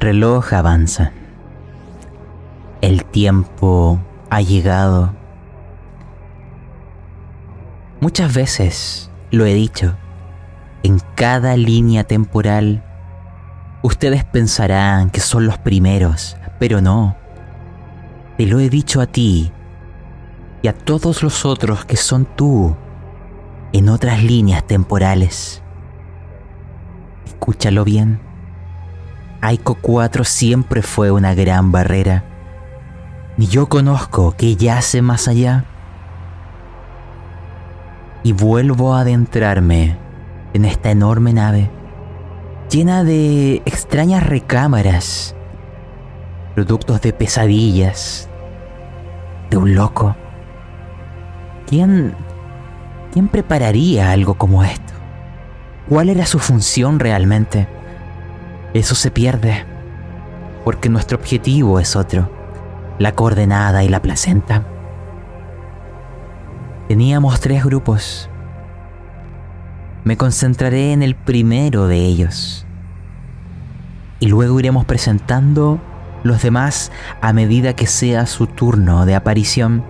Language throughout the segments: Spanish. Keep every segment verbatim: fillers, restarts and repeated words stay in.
reloj avanza. El tiempo ha llegado. Muchas veces lo he dicho. En cada línea temporal, ustedes pensarán que son los primeros, pero no. Te lo he dicho a ti y a todos los otros que son tú en otras líneas temporales. Escúchalo bien. Aiko cuatro siempre fue una gran barrera. Ni yo conozco que yace más allá. Y vuelvo a adentrarme en esta enorme nave, llena de extrañas recámaras, productos de pesadillas, de un loco. ¿Quién, quién prepararía algo como esto? ¿Cuál era su función realmente? Eso se pierde, porque nuestro objetivo es otro, la coordenada y la placenta. Teníamos tres grupos. Me concentraré en el primero de ellos. Y luego iremos presentando los demás a medida que sea su turno de aparición.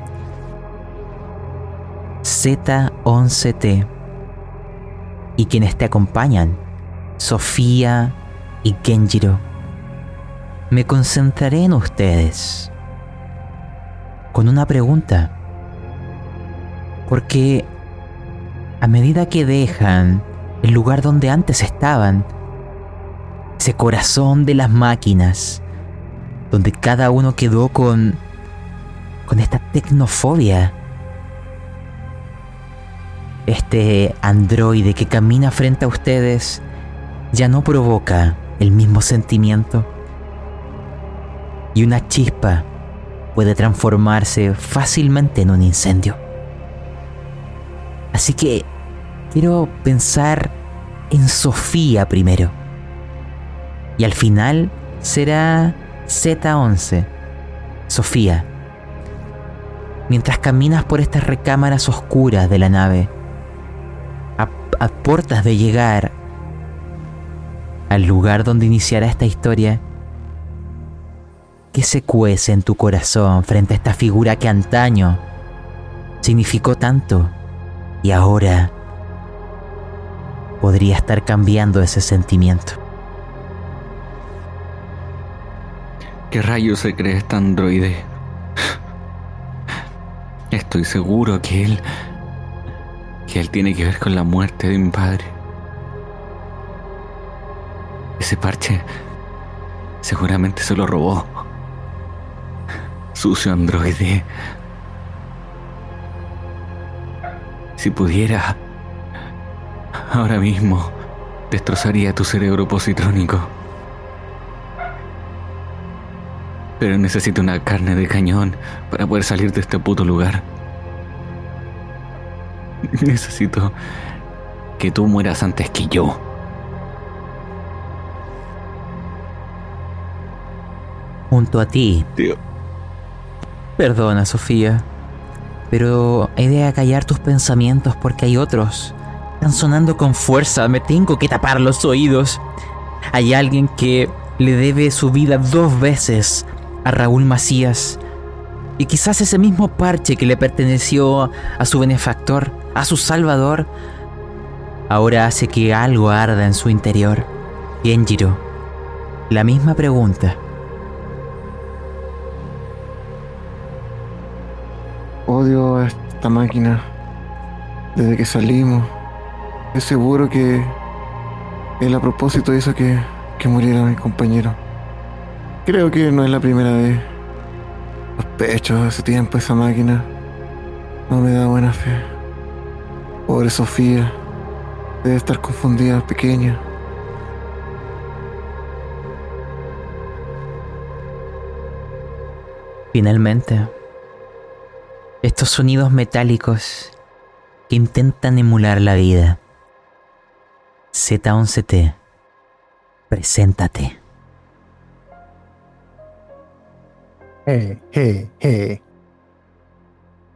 Z once T y quienes te acompañan, Sofía y Genjiro. Me concentraré en ustedes con una pregunta. Porque a medida que dejan el lugar donde antes estaban, ese corazón de las máquinas, donde cada uno quedó con, con esta tecnofobia, este androide que camina frente a ustedes ya no provoca el mismo sentimiento. Y una chispa puede transformarse fácilmente en un incendio. Así que quiero pensar en Sofía primero. Y al final será Z once, Sofía. Mientras caminas por estas recámaras oscuras de la nave, a, a puertas de llegar al lugar donde iniciará esta historia, ¿qué se cuece en tu corazón frente a esta figura que antaño significó tanto? Y ahora podría estar cambiando ese sentimiento. ¿Qué rayos se cree este androide? Estoy seguro que él... que él tiene que ver con la muerte de mi padre. Ese parche seguramente se lo robó. Sucio androide. Si pudiera, ahora mismo destrozaría tu cerebro positrónico. Pero necesito una carne de cañón para poder salir de este puto lugar. Necesito que tú mueras antes que yo. Junto a ti. Tío. Perdona, Sofía. Pero he de acallar tus pensamientos porque hay otros. Están sonando con fuerza. Me tengo que tapar los oídos. Hay alguien que le debe su vida dos veces a Raúl Macías. Y quizás ese mismo parche que le perteneció a su benefactor, a su salvador, ahora hace que algo arda en su interior. Genjiro, la misma pregunta. Odio a esta máquina desde que salimos. Es seguro que él a propósito hizo que, que muriera mi compañero. Creo que no es la primera vez. Los pechos hace tiempo esa máquina no me da buena fe. Pobre Sofía, debe estar confundida, pequeña. Finalmente, estos sonidos metálicos que intentan emular la vida. Z once T, preséntate. Hey, hey, hey.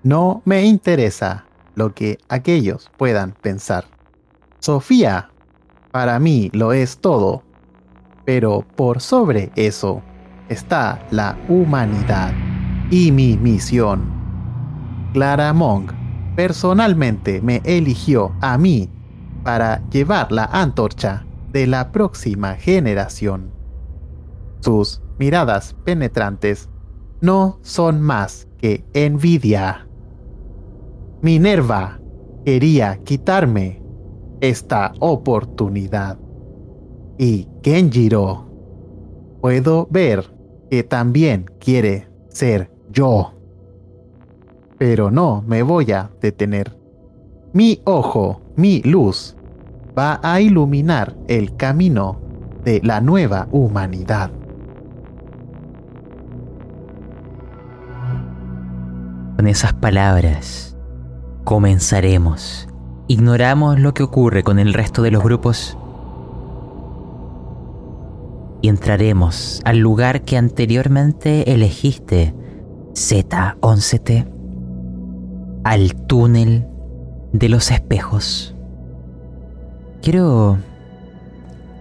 No me interesa lo que aquellos puedan pensar. Sofía, para mí lo es todo. Pero por sobre eso está la humanidad y mi misión. Clara Monk personalmente me eligió a mí para llevar la antorcha de la próxima generación. Sus miradas penetrantes no son más que envidia. Minerva quería quitarme esta oportunidad. Y Genjiro, puedo ver que también quiere ser yo. Pero no me voy a detener. Mi ojo, mi luz, va a iluminar el camino de la nueva humanidad. Con esas palabras, comenzaremos. Ignoramos lo que ocurre con el resto de los grupos y entraremos al lugar que anteriormente elegiste, Z once T, al túnel de los espejos. Quiero,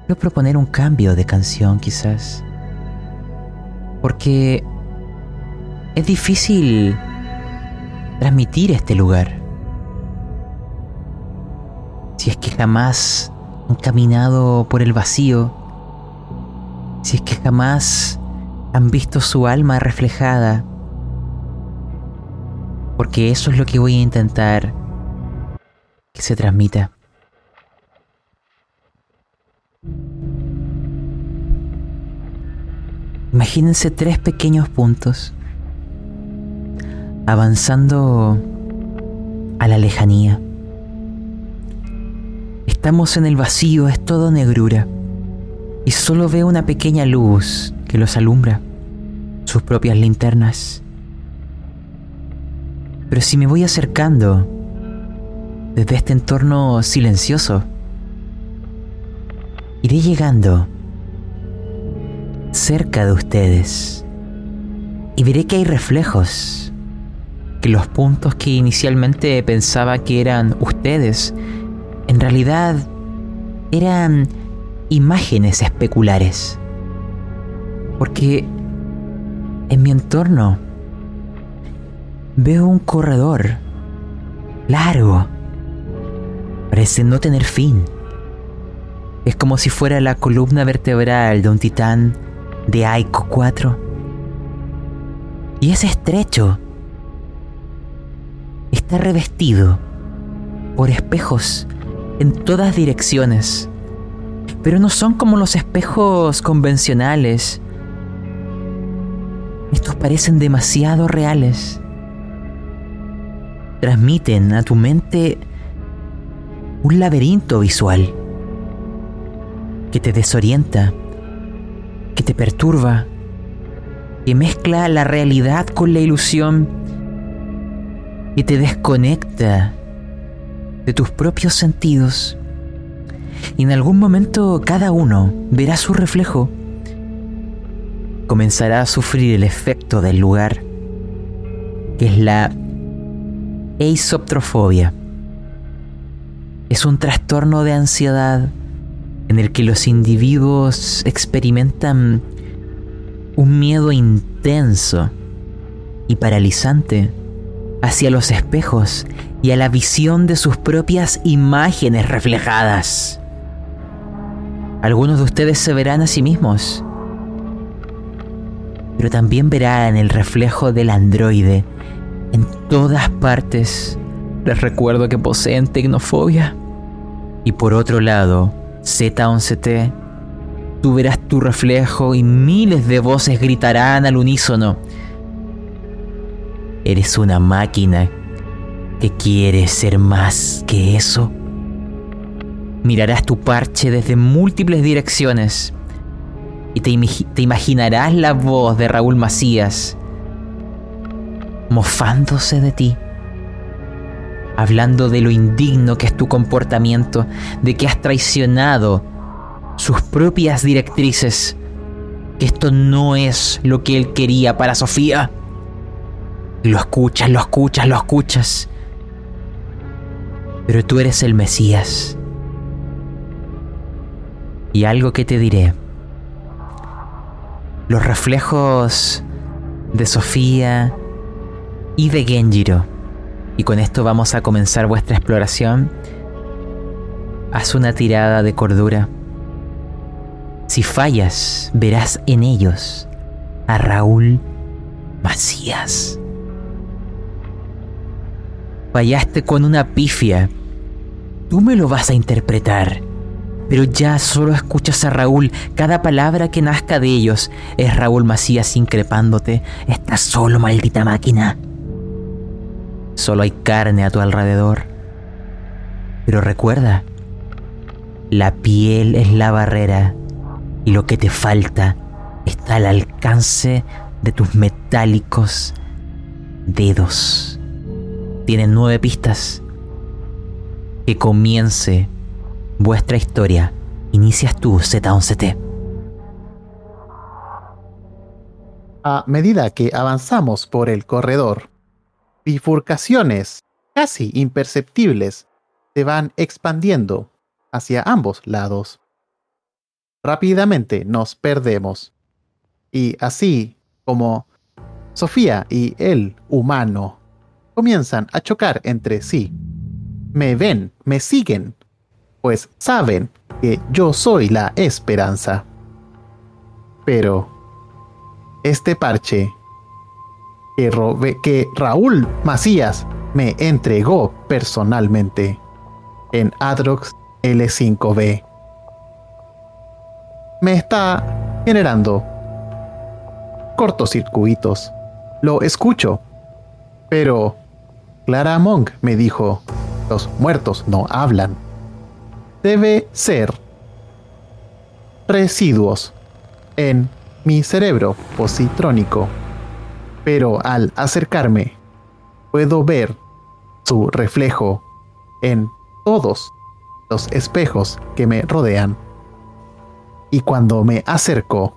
quiero proponer un cambio de canción quizás, porque es difícil transmitir este lugar. Si es que jamás han caminado por el vacío, si es que jamás han visto su alma reflejada, porque eso es lo que voy a intentar que se transmita. Imagínense tres pequeños puntos avanzando a la lejanía. Estamos en el vacío, es todo negrura, y solo veo una pequeña luz que los alumbra, sus propias linternas. Pero si me voy acercando desde este entorno silencioso, iré llegando cerca de ustedes y veré que hay reflejos, que los puntos que inicialmente pensaba que eran ustedes, en realidad eran imágenes especulares, porque en mi entorno veo un corredor largo, parece no tener fin. Es como si fuera la columna vertebral de un titán de Aiko cuatro, y es estrecho, está revestido por espejos en todas direcciones. Pero no son como los espejos convencionales. Estos parecen demasiado reales. Transmiten a tu mente un laberinto visual que te desorienta, que te perturba, que mezcla la realidad con la ilusión, que te desconecta de tus propios sentidos. Y en algún momento cada uno verá su reflejo. Comenzará a sufrir el efecto del lugar, que es la Eisoptrofobia. Es un trastorno de ansiedad en el que los individuos experimentan un miedo intenso y paralizante hacia los espejos y a la visión de sus propias imágenes reflejadas. Algunos de ustedes se verán a sí mismos, pero también verán el reflejo del androide en todas partes. Les recuerdo que poseen tecnofobia. Y por otro lado, Z once T, tú verás tu reflejo y miles de voces gritarán al unísono: eres una máquina que quiere ser más que eso. Mirarás tu parche desde múltiples direcciones y te, imag- te imaginarás la voz de Raúl Macías mofándose de ti, hablando de lo indigno que es tu comportamiento, de que has traicionado sus propias directrices, que esto no es lo que él quería para Sofía. Lo escuchas, lo escuchas, lo escuchas, pero tú eres el Mesías. Y algo que te diré los reflejos de Sofía y de Genjiro. Y con esto vamos a comenzar vuestra exploración. Haz una tirada de cordura. Si fallas, verás en ellos a Raúl Macías. Fallaste con una pifia. Tú me lo vas a interpretar. Pero ya solo escuchas a Raúl. Cada palabra que nazca de ellos es Raúl Macías increpándote. Estás solo, maldita máquina. Solo hay carne a tu alrededor. Pero recuerda, la piel es la barrera y lo que te falta está al alcance de tus metálicos dedos. Tienen nueve pistas. Que comience vuestra historia. Inicias tú, Z once T. A medida que avanzamos por el corredor, bifurcaciones casi imperceptibles se van expandiendo hacia ambos lados. Rápidamente nos perdemos. Y así como Sofía y el humano comienzan a chocar entre sí. Me ven, me siguen, pues saben que yo soy la esperanza. Pero este parche que, robe, que Raúl Macías me entregó personalmente en Adrox L cinco B me está generando cortocircuitos. Lo escucho, pero Clara Monk me dijo: los muertos no hablan. Debe ser residuos en mi cerebro positrónico. Pero al acercarme, puedo ver su reflejo en todos los espejos que me rodean. Y cuando me acerco,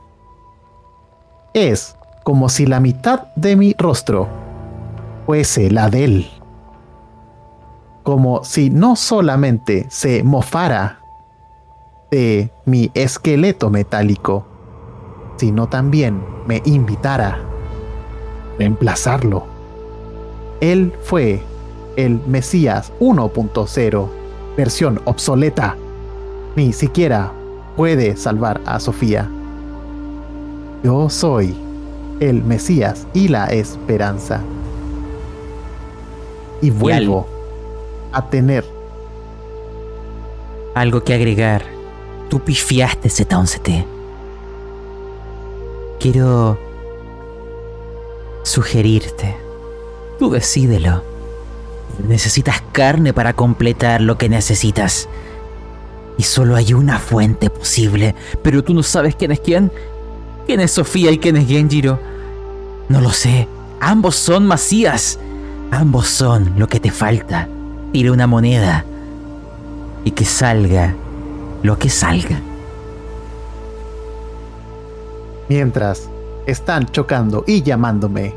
es como si la mitad de mi rostro fuese la de él. Como si no solamente se mofara de mi esqueleto metálico, sino también me invitara a reemplazarlo. Él fue el Mesías uno punto cero, versión obsoleta. Ni siquiera puede salvar a Sofía. Yo soy el Mesías y la esperanza. Y vuelvo a tener algo que agregar. Tú pifiaste, Z once T. Quiero sugerirte. Tú decídelo. Necesitas carne para completar lo que necesitas. Y solo hay una fuente posible. Pero tú no sabes quién es quién. ¿Quién es Sofía y quién es Genjiro? No lo sé. Ambos son Macías. Ambos son lo que te falta. Tire una moneda y que salga lo que salga. Mientras están chocando y llamándome,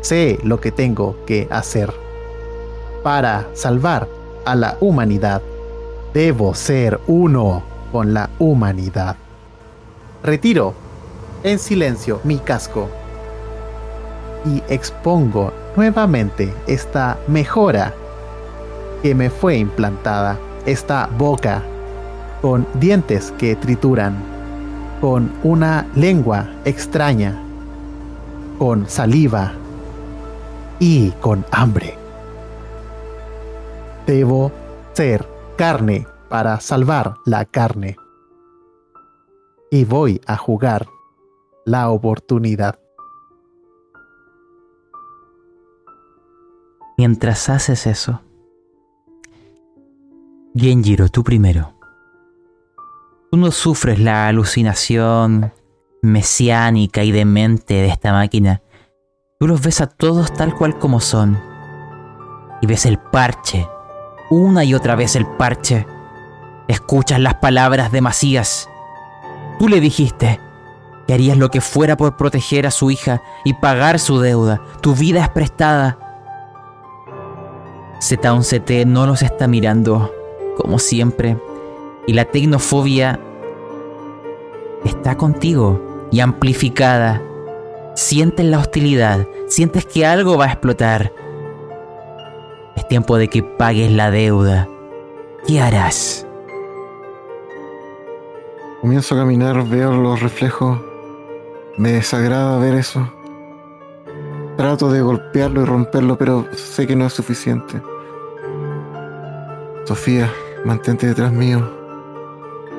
sé lo que tengo que hacer. Para salvar a la humanidad, debo ser uno con la humanidad. Retiro en silencio mi casco y expongo nuevamente esta mejora que me fue implantada, esta boca con dientes que trituran, con una lengua extraña, con saliva y con hambre. Debo ser carne para salvar la carne. Y voy a jugar la oportunidad. Mientras haces eso, Genjiro, tú primero. Tú no sufres la alucinación mesiánica y demente de esta máquina. Tú los ves a todos tal cual como son. Y ves el parche. Una y otra vez el parche. Escuchas las palabras de Macías. Tú le dijiste que harías lo que fuera por proteger a su hija y pagar su deuda. Tu vida es prestada. Z once T no los está mirando, como siempre, y la tecnofobia está contigo. y amplificada. Sientes la hostilidad, sientes que algo va a explotar. Es tiempo de que pagues la deuda. ¿Qué harás? Comienzo a caminar, veo los reflejos. Me desagrada ver eso. Trato de golpearlo y romperlo, pero sé que no es suficiente. Sofía, mantente detrás mío.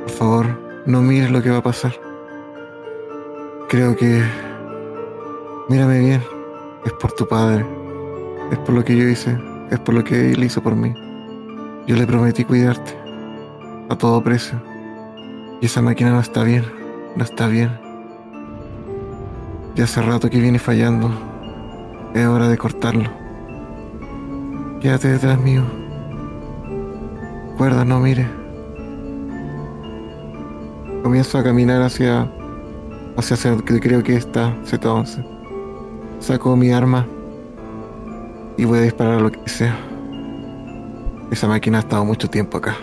Por favor, no mires lo que va a pasar. Creo que... Mírame bien. Es por tu padre. Es por lo que yo hice. Es por lo que él hizo por mí. Yo le prometí cuidarte. A todo precio. Y esa máquina no está bien. No está bien. Ya hace rato que viene fallando. Es hora de cortarlo. Quédate detrás mío. Recuerda, no mire. Comienzo a caminar hacia... Hacia que creo que está Z once. Saco mi arma y voy a disparar a lo que sea. Esa máquina ha estado mucho tiempo acá.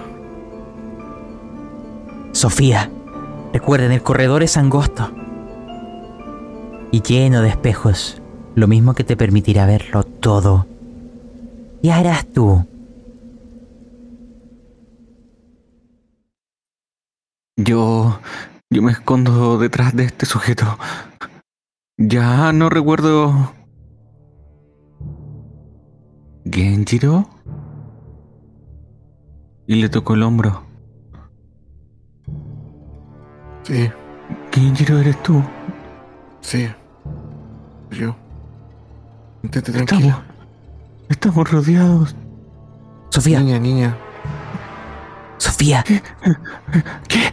Sofía, recuerden, el corredor es angosto y lleno de espejos, lo mismo que te permitirá verlo todo. ¿Qué harás tú? Yo... Yo me escondo detrás de este sujeto. Ya no recuerdo... ¿Genjiro? Y le tocó el hombro. Sí. ¿Genjiro eres tú? Sí. Yo. Mantente tranquila. Estamos, estamos rodeados. Sofía. Niña, niña. Sofía. ¿Qué? ¿Qué?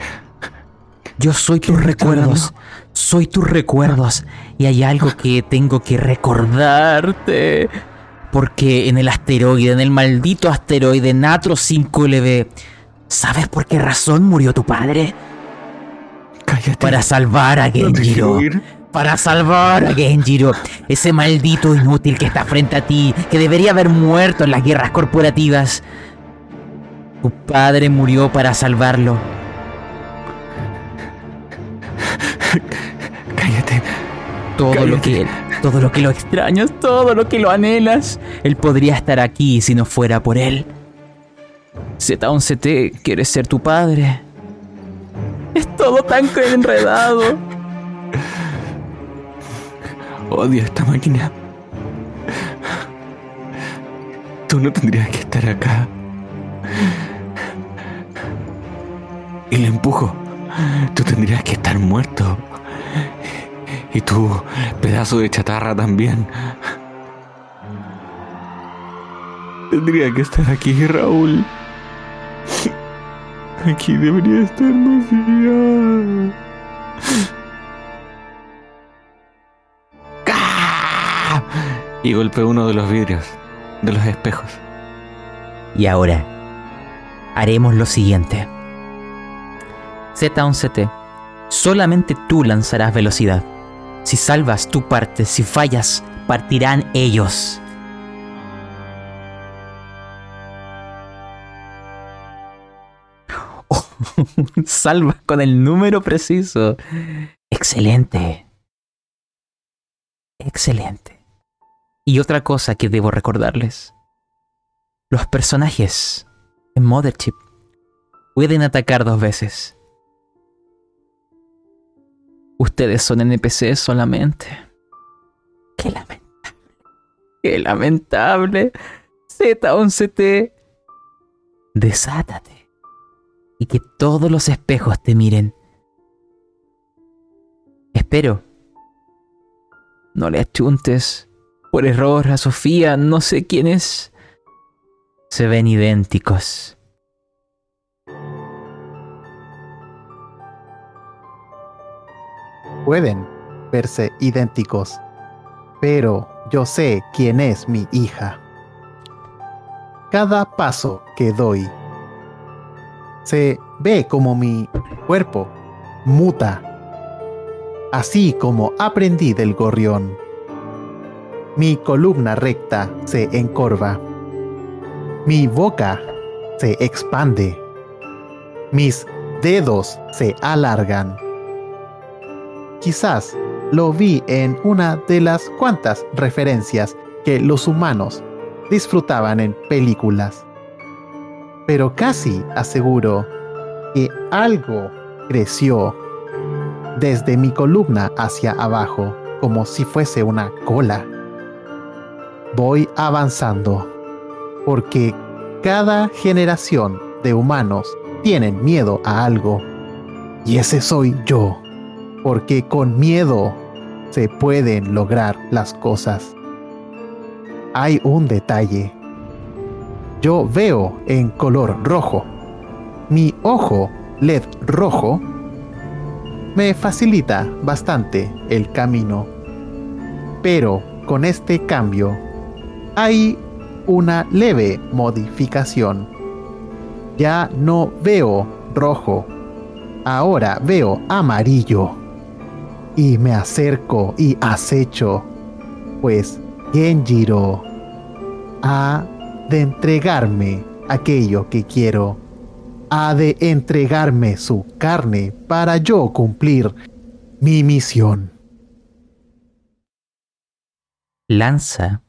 Yo soy tus recuerdos, soy tus recuerdos, y hay algo que tengo que recordarte, porque en el asteroide, en el maldito asteroide Natro cinco L B, ¿sabes por qué razón murió tu padre? Cállate. Para salvar a Genjiro, para salvar a Genjiro, ese maldito inútil que está frente a ti, que debería haber muerto en las guerras corporativas. Tu padre murió para salvarlo. Cállate. Todo Cállate. lo que todo lo que lo extrañas, todo lo que lo anhelas. Él podría estar aquí si no fuera por él. Z once T quiere ser tu padre. Es todo tan enredado. Odio esta máquina. Tú no tendrías que estar acá. Y le empujo. Tú tendrías que estar muerto. Y tú, pedazo de chatarra también. Tendría que estar aquí, Raúl. Aquí debería estar Macías. Y golpeó uno de los vidrios, de los espejos. Y ahora haremos lo siguiente. Z once T, solamente tú lanzarás velocidad. Si salvas, tú partes. Si fallas, partirán ellos. Oh, salvas con el número preciso. Excelente. Excelente. Y otra cosa que debo recordarles. Los personajes en Mothership pueden atacar dos veces. Ustedes son N P C solamente. ¡Qué lamentable! ¡Qué lamentable! Z once T, desátate. Y que todos los espejos te miren. Espero no le achuntes por error a Sofía, no sé quién es. Se ven idénticos. Pueden verse idénticos, pero yo sé quién es mi hija. Cada paso que doy se ve como mi cuerpo muta, así como aprendí del gorrión. Mi columna recta se encorva, mi boca se expande, mis dedos se alargan. quizás lo vi en una de las cuantas referencias que los humanos disfrutaban en películas. Pero casi aseguro que algo creció desde mi columna hacia abajo, como si fuese una cola. Voy avanzando, porque cada generación de humanos tienen miedo a algo. Y ese soy yo, porque con miedo se pueden lograr las cosas. Hay un detalle. Yo veo en color rojo. Mi ojo L E D rojo me facilita bastante el camino. Pero con este cambio hay una leve modificación. Ya no veo rojo. Ahora veo amarillo. Y me acerco y acecho, pues Genjiro ha de entregarme aquello que quiero. Ha de entregarme su carne para yo cumplir mi misión. Lanza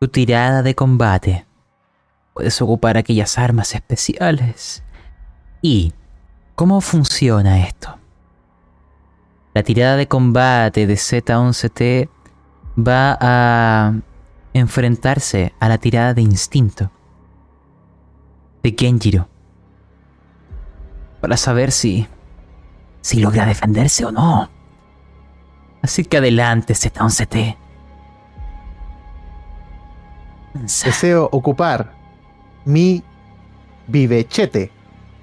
tu tirada de combate. Puedes ocupar aquellas armas especiales. ¿Y cómo funciona esto? La tirada de combate de Z once T va a enfrentarse a la tirada de instinto de Genjiro para saber si si logra defenderse o no. Así que adelante, Z once T. Deseo ocupar mi vivechete,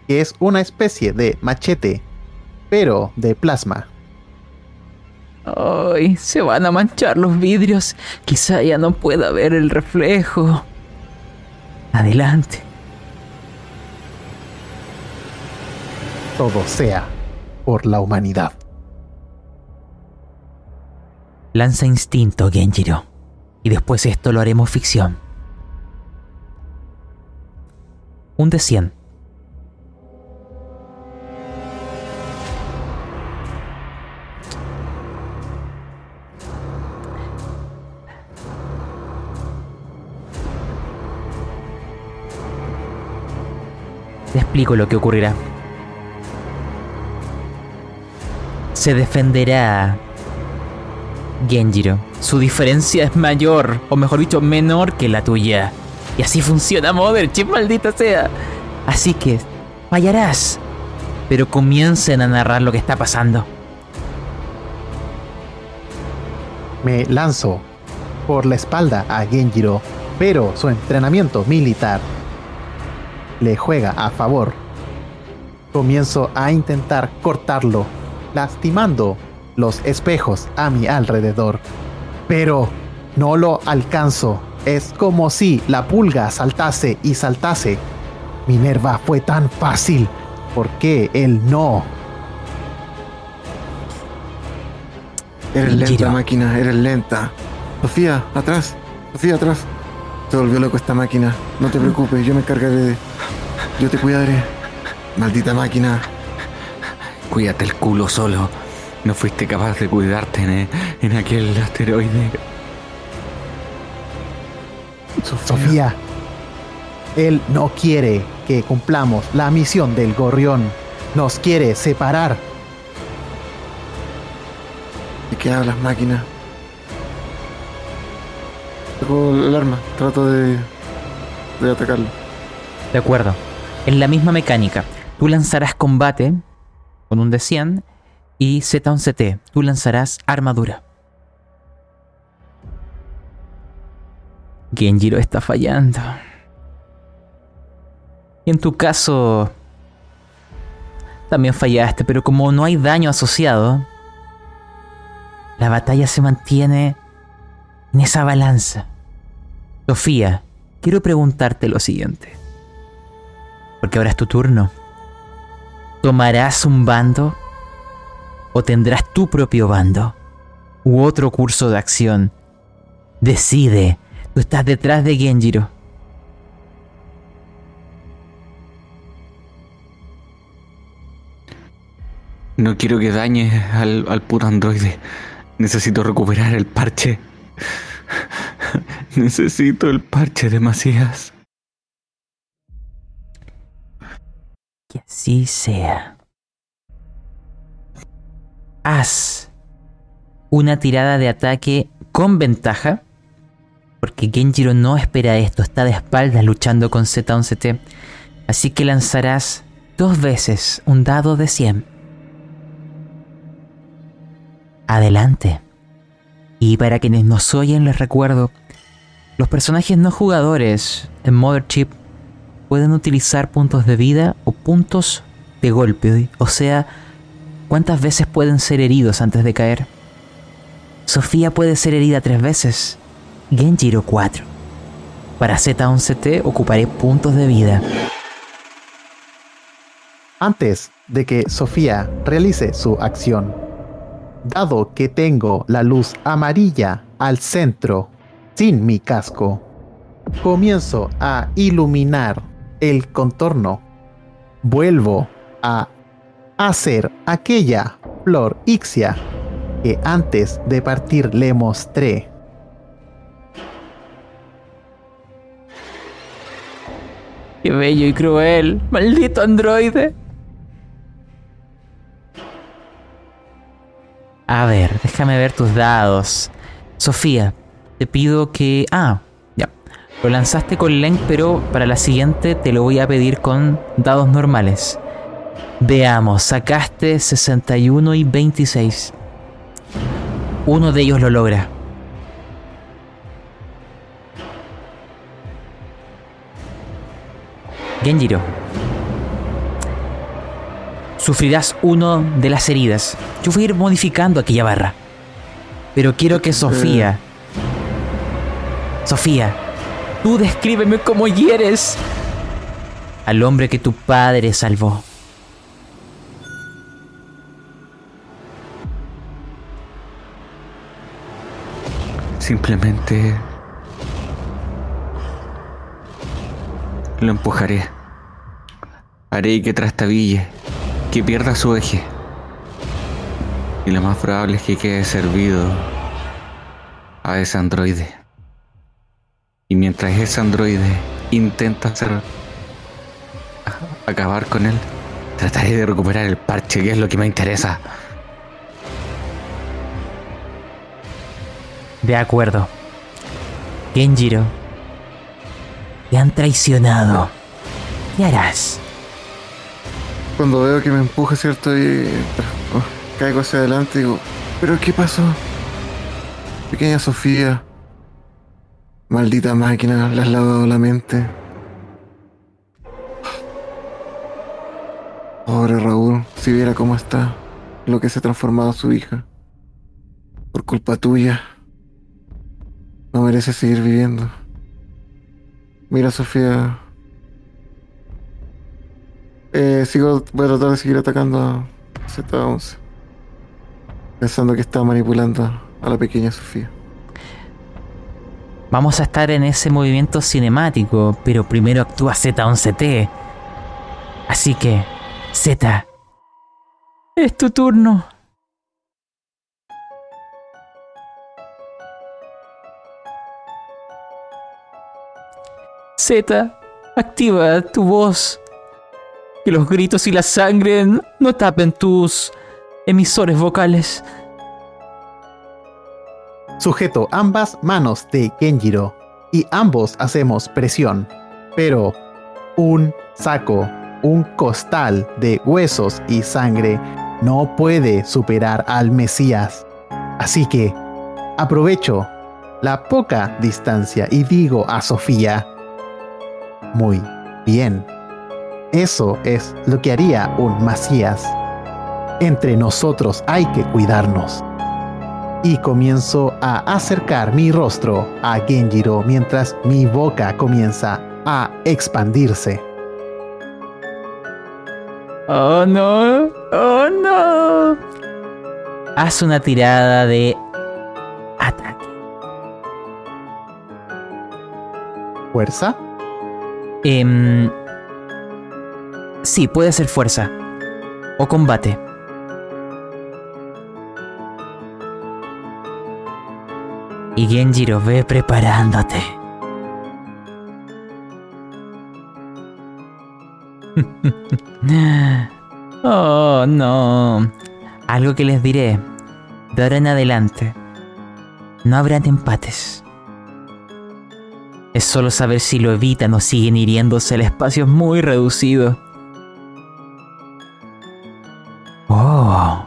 que es una especie de machete, pero de plasma. Ay, se van a manchar los vidrios. Quizá ya no pueda ver el reflejo. Adelante. Todo sea por la humanidad. Lanza instinto, Genjiro. Y después esto lo haremos ficción. Un de cien. Te explico lo que ocurrirá. Se defenderá Genjiro. Su diferencia es mayor, o mejor dicho, menor que la tuya. Y así funciona Mothership, maldita sea. Así que fallarás. Pero comiencen a narrar lo que está pasando. Me lanzo por la espalda a Genjiro, pero su entrenamiento militar le juega a favor. Comienzo a intentar cortarlo, lastimando los espejos a mi alrededor. Pero no lo alcanzo. Es como si la pulga saltase y saltase. Minerva fue tan fácil. ¿Por qué él no? Eres lenta, Giro. Máquina, eres lenta. Sofía, atrás. Sofía, atrás. Se volvió loco esta máquina. No te preocupes, yo me encargaré de... Yo te cuidaré. Maldita máquina. Cuídate el culo solo. No fuiste capaz de cuidarte en, en aquel asteroide. Sofía. Él no quiere que cumplamos la misión del gorrión. Nos quiere separar. ¿De qué hablas, máquina? Saco el arma, trato de, de atacarlo. De acuerdo. En la misma mecánica, tú lanzarás combate con un de cien y Z once T, tú lanzarás armadura. Genjiro está fallando. Y en tu caso también fallaste, pero como no hay daño asociado, la batalla se mantiene en esa balanza. Sofía, quiero preguntarte lo siguiente. Porque ahora es tu turno. ¿Tomarás un bando? ¿O tendrás tu propio bando? ¿U otro curso de acción? Decide. Tú estás detrás de Genjiro. No quiero que dañes al, al puto androide. Necesito recuperar el parche. Necesito el parche de Macías. Que así sea. Haz una tirada de ataque con ventaja, porque Genjiro no espera esto, está de espaldas luchando con Z once T. Así que lanzarás dos veces un dado de cien. Adelante. Y para quienes nos oyen les recuerdo, los personajes no jugadores en Mothership pueden utilizar puntos de vida o puntos de golpe, o sea, cuántas veces pueden ser heridos antes de caer. Sofía puede ser herida tres veces, Genjiro cuatro. Para Z once T ocuparé puntos de vida. Antes de que Sofía realice su acción, dado que tengo la luz amarilla al centro, sin mi casco, comienzo a iluminar el contorno. Vuelvo a hacer aquella flor ixia que antes de partir le mostré. ¡Qué bello y cruel! ¡Maldito androide! A ver, déjame ver tus dados. Sofía, te pido que... Ah, ya. Lo lanzaste con Leng, pero para la siguiente te lo voy a pedir con dados normales. Veamos, sacaste sesenta y uno y veintiséis. Uno de ellos lo logra. Genjiro, sufrirás uno de las heridas. Yo voy a ir modificando aquella barra, pero quiero que Sofía Sofía tú descríbeme cómo hieres al hombre que tu padre salvó. Simplemente lo empujaré. Haré que trastabille, que pierda su eje. Y lo más probable es que quede servido a ese androide. Y mientras ese androide intenta hacer acabar con él, trataré de recuperar el parche, que es lo que me interesa. De acuerdo. Genjiro, te han traicionado. ¿Qué harás? Cuando veo que me empuja, ¿cierto? Y oh, caigo hacia adelante y digo, ¿pero qué pasó? Pequeña Sofía. Maldita máquina, le has lavado la mente. Pobre Raúl, si viera cómo está, lo que se ha transformado su hija. Por culpa tuya. No merece seguir viviendo. Mira, Sofía. Eh, sigo, voy a tratar de seguir atacando a Z once, pensando que está manipulando a la pequeña Sofía. Vamos a estar en ese movimiento cinemático, pero primero actúa Z once T. Así que, Z, es tu turno. Z, activa tu voz. Que los gritos y la sangre no tapen tus emisores vocales. Sujeto ambas manos de Genjiro y ambos hacemos presión, pero un saco, un costal de huesos y sangre no puede superar al Mesías. Así que aprovecho la poca distancia y digo a Sofía, muy bien. Eso es lo que haría un Macías. Entre nosotros hay que cuidarnos. Y comienzo a acercar mi rostro a Genjiro mientras mi boca comienza a expandirse. ¡Oh no! ¡Oh no! Haz una tirada de ataque. ¿Fuerza? Eh... Sí, puede ser fuerza o combate. Y Genjiro, ve preparándote. Oh, no. Algo que les diré. De ahora en adelante, no habrán empates. Es solo saber si lo evitan o siguen hiriéndose. El espacio es muy reducido. Oh.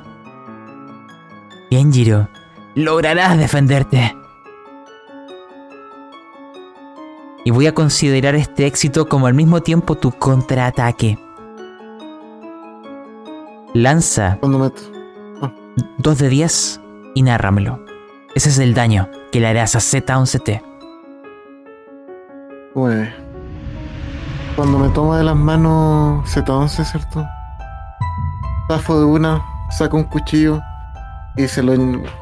Genjiro, lograrás defenderte. Y voy a considerar este éxito como al mismo tiempo tu contraataque. Lanza dos de diez y nárramelo. Ese es el daño que le harás a Z once T. Pues cuando me toma de las manos Z once, ¿cierto? Zafo de una, saco un cuchillo y se lo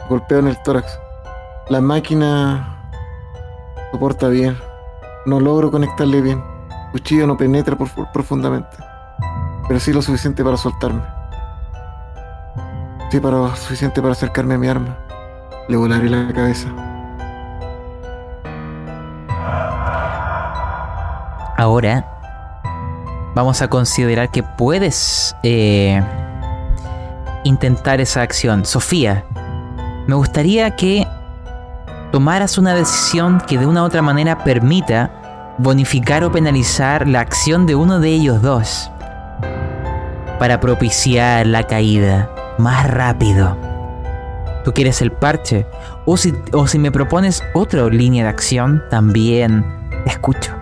golpeo en el tórax. La máquina soporta bien. No logro conectarle bien. El cuchillo no penetra prof- profundamente, pero sí lo suficiente para soltarme. Sí, para lo suficiente para acercarme a mi arma. Le volaré la cabeza. Ahora vamos a considerar que puedes eh, intentar esa acción. Sofía, me gustaría que tomaras una decisión que de una u otra manera permita bonificar o penalizar la acción de uno de ellos dos para propiciar la caída más rápido. Tú quieres el parche, o si, o si me propones otra línea de acción, también te escucho.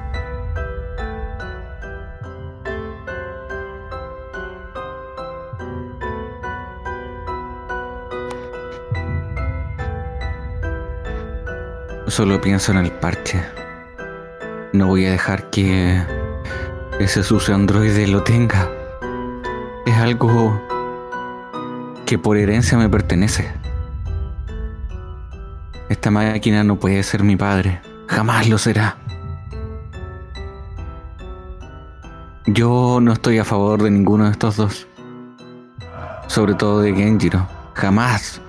Solo pienso en el parche. No voy a dejar que ese sucio androide lo tenga. Es algo que por herencia me pertenece. Esta máquina no puede ser mi padre. Jamás lo será. Yo no estoy a favor de ninguno de estos dos. Sobre todo de Genjiro. Jamás.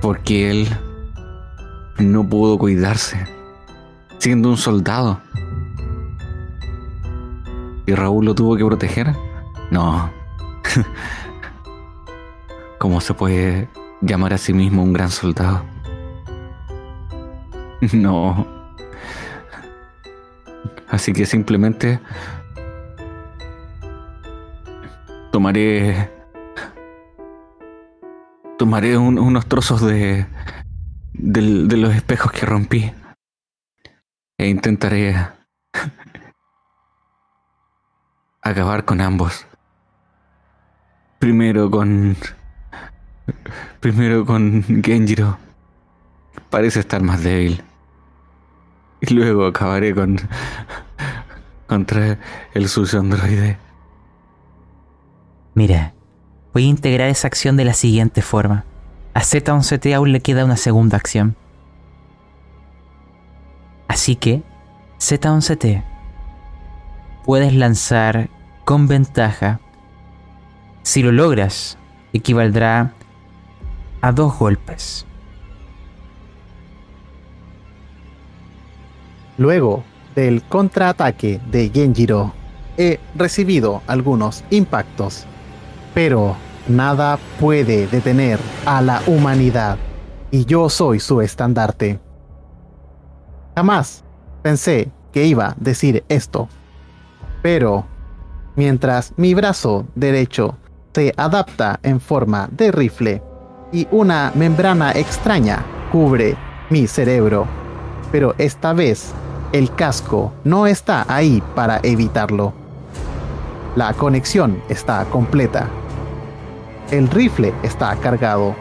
Porque él no pudo cuidarse, siendo un soldado. ¿Y Raúl lo tuvo que proteger? No. ¿Cómo se puede llamar a sí mismo un gran soldado? No. Así que simplemente tomaré tomaré un, unos trozos de De, de los espejos que rompí e intentaré acabar con ambos. Primero con primero con Genjiro, parece estar más débil, y luego acabaré con contra el sucio androide. Mira, voy a integrar esa acción de la siguiente forma. A Z once T aún le queda una segunda acción. Así que, Z once T, puedes lanzar con ventaja. Si lo logras, equivaldrá a dos golpes. Luego del contraataque de Genjiro, he recibido algunos impactos, pero nada puede detener a la humanidad, y yo soy su estandarte. Jamás pensé que iba a decir esto, pero mientras mi brazo derecho se adapta en forma de rifle y una membrana extraña cubre mi cerebro, pero esta vez el casco no está ahí para evitarlo. La conexión está completa. El rifle está cargado.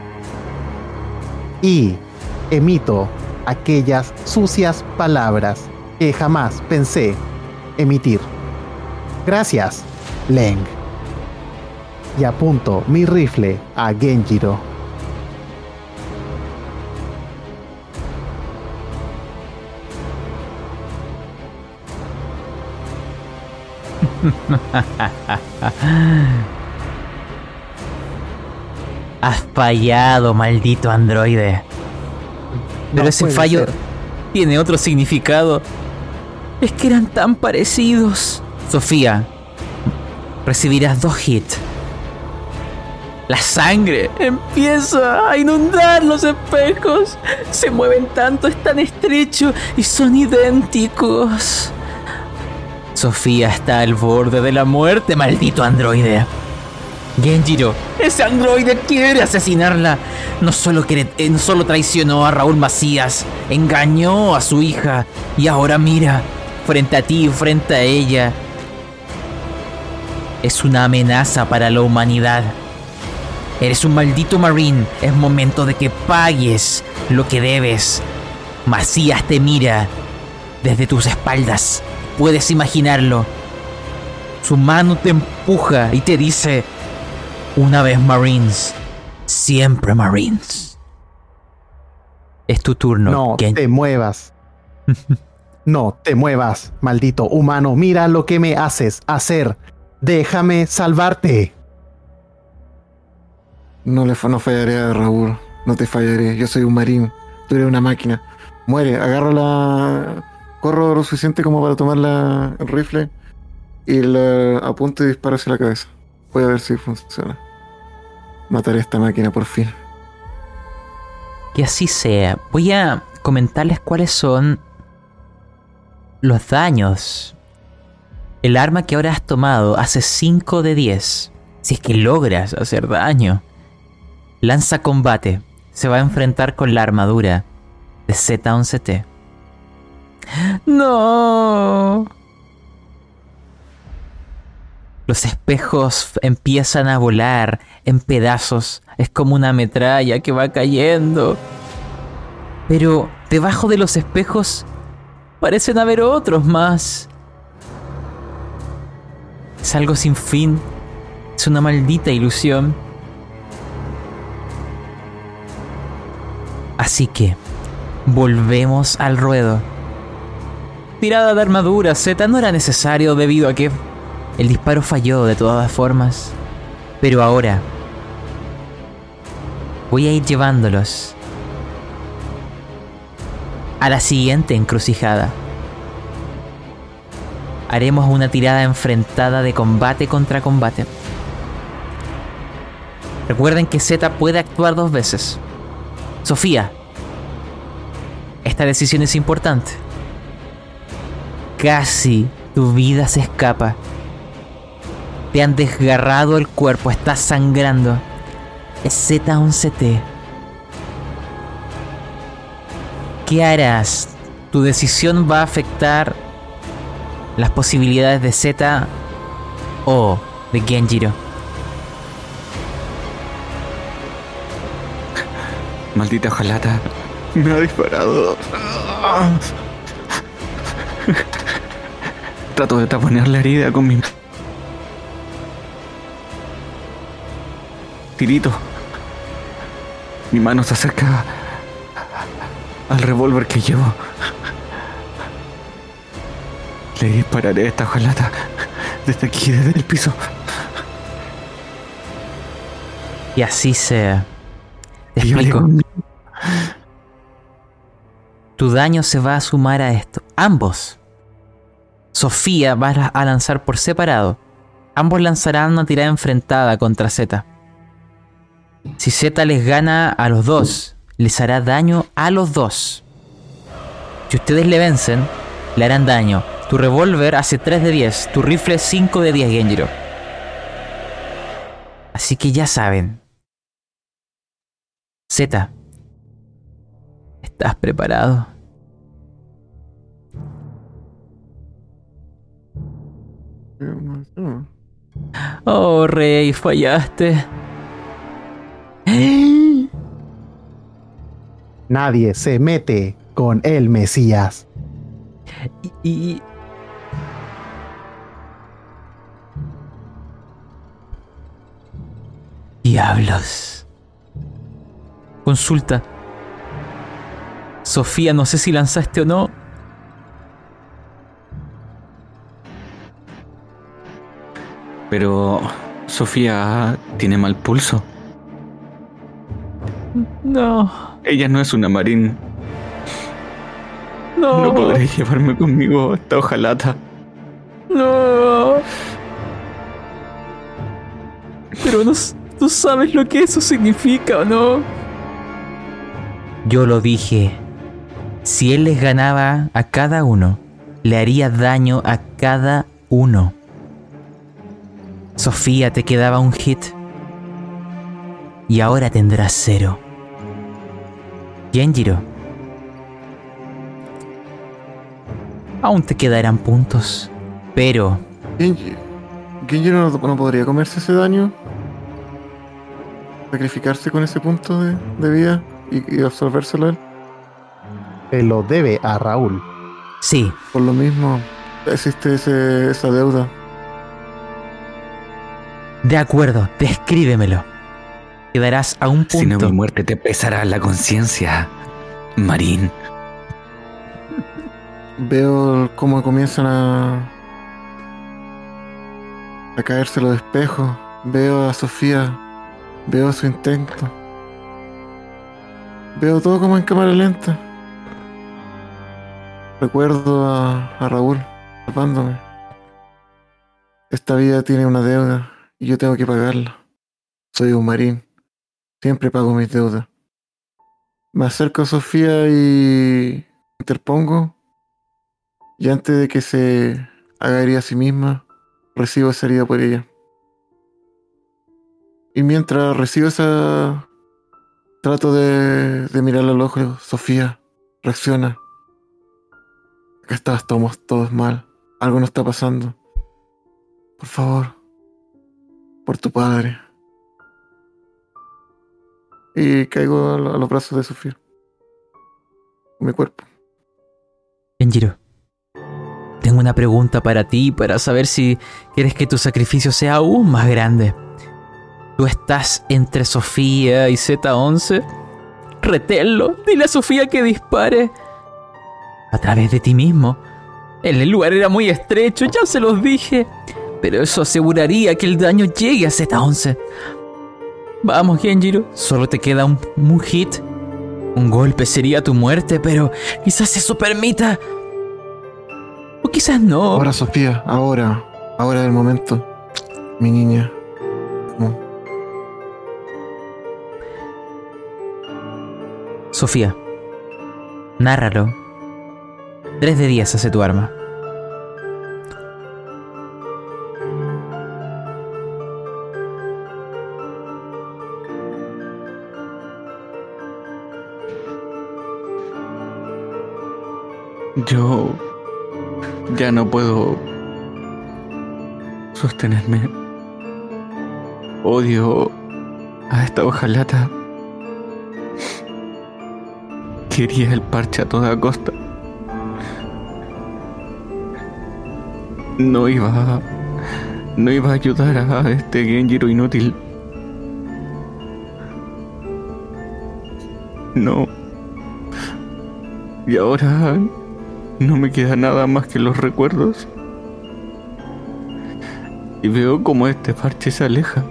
Y emito aquellas sucias palabras que jamás pensé emitir. Gracias, Leng. Y apunto mi rifle a Genjiro. Has fallado, maldito androide. Pero no ese fallo ser. tiene otro significado. Es que eran tan parecidos. Sofía, recibirás dos hits. La sangre empieza a inundar los espejos. Se mueven tanto, es tan estrecho y son idénticos. Sofía está al borde de la muerte, maldito androide. Genjiro, ese androide quiere asesinarla. No solo, cre- no solo traicionó a Raúl Macías, engañó a su hija. Y ahora mira, frente a ti, frente a ella. Es una amenaza para la humanidad. Eres un maldito Marine. Es momento de que pagues lo que debes. Macías te mira desde tus espaldas. Puedes imaginarlo. Su mano te empuja y te dice: una vez Marines, siempre Marines. Es tu turno. No Gen- te muevas. No te muevas, maldito humano. Mira lo que me haces hacer. Déjame salvarte. No le fa- no fallaré a Raúl, no te fallaré, yo soy un marín, tú eres una máquina. Muere, agarro la... corro lo suficiente como para tomar la... el rifle y la apunto y disparo hacia la cabeza. Voy a ver si funciona. Mataré a esta máquina por fin. Que así sea. Voy a comentarles cuáles son los daños. El arma que ahora has tomado hace cinco de diez, si es que logras hacer daño. Lanza combate. Se va a enfrentar con la armadura de Z once T. ¡No! Los espejos empiezan a volar en pedazos. Es como una metralla que va cayendo. Pero debajo de los espejos parecen haber otros más. Es algo sin fin. Es una maldita ilusión. Así que volvemos al ruedo. Tirada de armadura Z no era necesario debido a que el disparo falló de todas formas. Pero ahora voy a ir llevándolos a la siguiente encrucijada. Haremos una tirada enfrentada de combate contra combate. Recuerden que Z puede actuar dos veces. Sofía, esta decisión es importante. Casi tu vida se escapa. Te han desgarrado el cuerpo, estás sangrando. Es Z once T. ¿Qué harás? Tu decisión va a afectar las posibilidades de Z o de Genjiro. Maldita hojalata. Me ha disparado. Trato de taponear la herida con mi... tirito. Mi mano se acerca al revólver que llevo. Le dispararé a esta hojalata desde aquí, desde el piso. Y así sea. Te explico. Tu daño se va a sumar a esto. Ambos. Sofía va a lanzar por separado. Ambos lanzarán una tirada enfrentada contra Z. Si Z les gana a los dos, les hará daño a los dos. Si ustedes le vencen, le harán daño. Tu revólver hace tres de diez. Tu rifle cinco de diez, Genjiro. Así que ya saben. Z, ¿estás preparado? Oh, Rey, fallaste. Nadie se mete con el Mesías. Y... y... diablos. Consulta. Sofía, no sé si lanzaste o no. Pero Sofía tiene mal pulso. No. Ella no es una marín. No. No podré llevarme conmigo esta hojalata. No. Pero no, tú sabes lo que eso significa, ¿o no? Yo lo dije. Si él les ganaba a cada uno, le haría daño a cada uno. Sofía, te quedaba un hit. Y ahora tendrás cero. Genjiro, aún te quedarán puntos. Pero... Genjiro, Genjiro no, no podría comerse ese daño. Sacrificarse con ese punto de, de vida y, y absorbérselo a él. Se lo debe a Raúl. Sí. Por lo mismo existe ese, esa deuda. De acuerdo, descríbemelo. Quedarás a un punto. Si no, mi muerte te pesará la conciencia, Marín. Veo cómo comienzan a... a caerse los espejos. Veo a Sofía. Veo su intento. Veo todo como en cámara lenta. Recuerdo a, a Raúl tapándome. Esta vida tiene una deuda y yo tengo que pagarla. Soy un marín. Siempre pago mis deudas. Me acerco a Sofía y interpongo. Y antes de que se haga herida a sí misma, recibo esa herida por ella. Y mientras recibo esa... trato de, de mirarla al ojo. Sofía, reacciona. Acá estás, estamos todos mal. Algo nos está pasando. Por favor. Por tu padre. Y caigo a los brazos de Sofía. Con mi cuerpo. Genjiro, tengo una pregunta para ti, para saber si quieres que tu sacrificio sea aún más grande. ¿Tú estás entre Sofía y Z once? Reténlo. Dile a Sofía que dispare. A través de ti mismo. El lugar era muy estrecho, ya se los dije. Pero eso aseguraría que el daño llegue a Z once. Vamos, Genjiro. Solo te queda un, un hit. Un golpe sería tu muerte, pero quizás eso permita. O quizás no. Ahora, Sofía, ahora. Ahora es el momento. Mi niña. No. Sofía, nárralo. tres de diez hace tu arma. Yo ya no puedo sostenerme. Odio a esta hojalata. Quería el parche a toda costa. No iba a, no iba a ayudar a este Genjiro inútil. No. Y ahora no me queda nada más que los recuerdos. Y veo como este parche se aleja.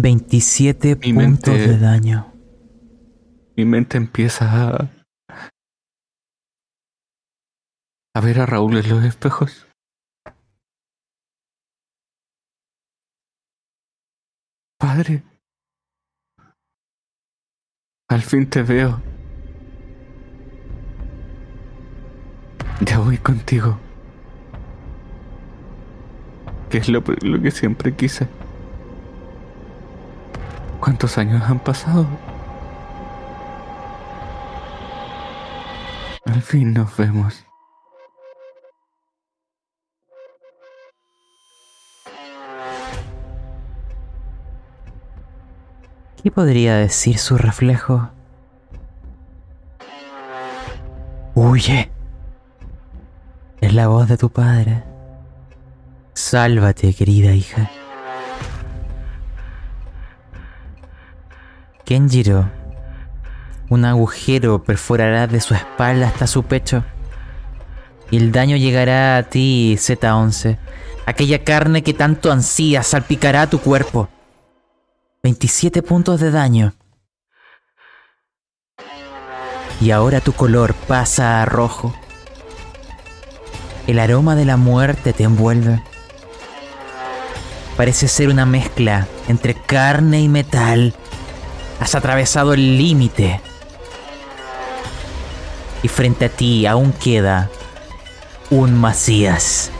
veintisiete mi puntos mente, de daño. Mi mente empieza a, a ver a Raúl en los espejos. Padre, al fin te veo. Ya voy contigo. Que es lo, lo que siempre quise. ¿Cuántos años han pasado? Al fin nos vemos. ¿Qué podría decir su reflejo? ¡Huye! Es la voz de tu padre. Sálvate, querida hija. Genjiro, un agujero perforará de su espalda hasta su pecho. y el daño llegará a ti, Z once. Aquella carne que tanto ansías salpicará a tu cuerpo. veintisiete puntos de daño. Y ahora tu color pasa a rojo. El aroma de la muerte te envuelve. Parece ser una mezcla entre carne y metal. Has atravesado el límite. Y frente a ti aún queda un Macías.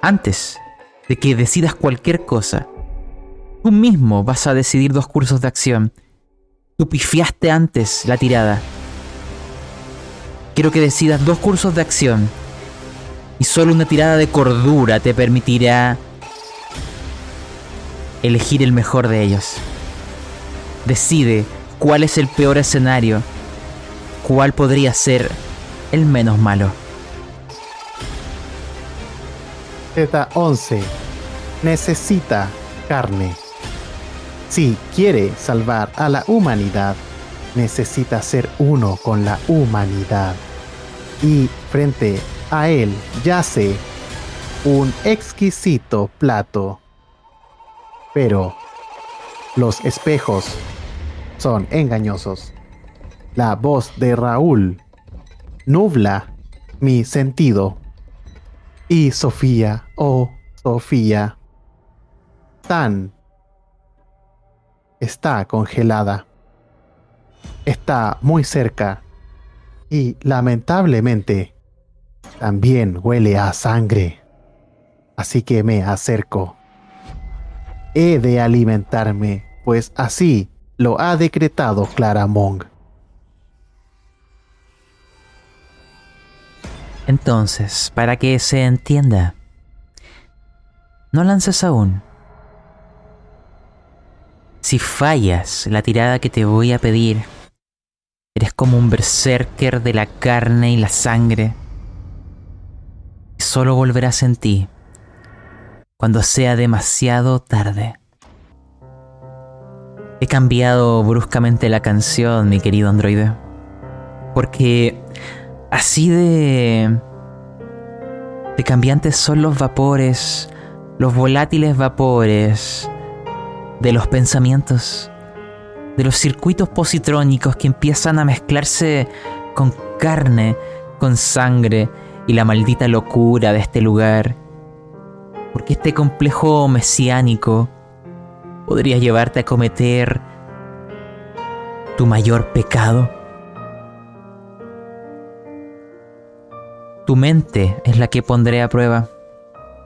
Antes de que decidas cualquier cosa, tú mismo vas a decidir dos cursos de acción. Tú pifiaste antes la tirada. Quiero que decidas dos cursos de acción. Y solo una tirada de cordura te permitirá elegir el mejor de ellos. Decide cuál es el peor escenario. Cuál podría ser el menos malo. Z once necesita carne. Si quiere salvar a la humanidad, necesita ser uno con la humanidad. Y frente a él yace un exquisito plato. Pero los espejos son engañosos. La voz de Raúl nubla mi sentido. Y Sofía, oh Sofía, tan está congelada. Está muy cerca y lamentablemente también huele a sangre. Así que me acerco. He de alimentarme, pues así lo ha decretado Clara Monk. Entonces, para que se entienda, no lances aún. Si fallas la tirada que te voy a pedir, eres como un berserker de la carne y la sangre. Solo volverás en ti cuando sea demasiado tarde. He cambiado bruscamente la canción, mi querido androide, porque así de... de cambiantes son los vapores, los volátiles vapores de los pensamientos, de los circuitos positrónicos que empiezan a mezclarse con carne, con sangre y la maldita locura de este lugar. Porque este complejo mesiánico podría llevarte a cometer tu mayor pecado. Tu mente es la que pondré a prueba,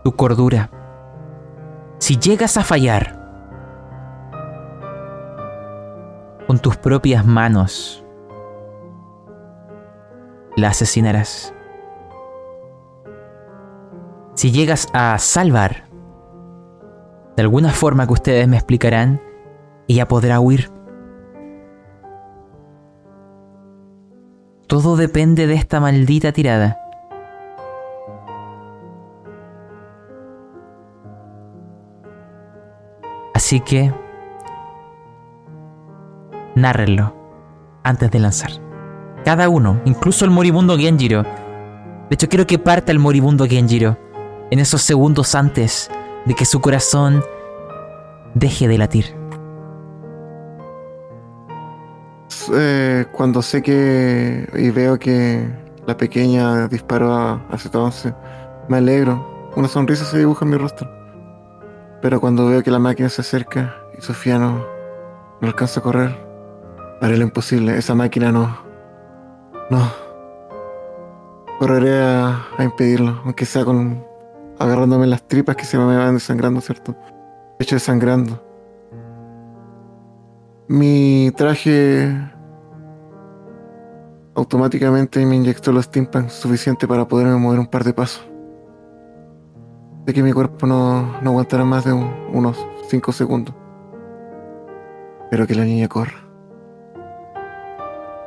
tu cordura. Si llegas a fallar, con tus propias manos la asesinarás. Si llegas a salvar, de alguna forma que ustedes me explicarán, ella podrá huir. Todo depende de esta maldita tirada. Así que nárrenlo antes de lanzar. Cada uno, incluso el moribundo Genjiro. De hecho, quiero que parta el moribundo Genjiro en esos segundos antes de que su corazón deje de latir. Eh, cuando sé que... y veo que la pequeña disparó a Z once, me alegro. Una sonrisa se dibuja en mi rostro. Pero cuando veo que la máquina se acerca y Sofía no, no alcanza a correr, haré lo imposible. Esa máquina no. No. Correré a, a impedirlo. Aunque sea con agarrándome las tripas que se me van desangrando, ¿cierto? De hecho, desangrando. Mi traje automáticamente me inyectó los tímpanos suficiente para poderme mover un par de pasos. Sé que mi cuerpo no, no aguantará más de un, unos cinco segundos. Pero que la niña corra.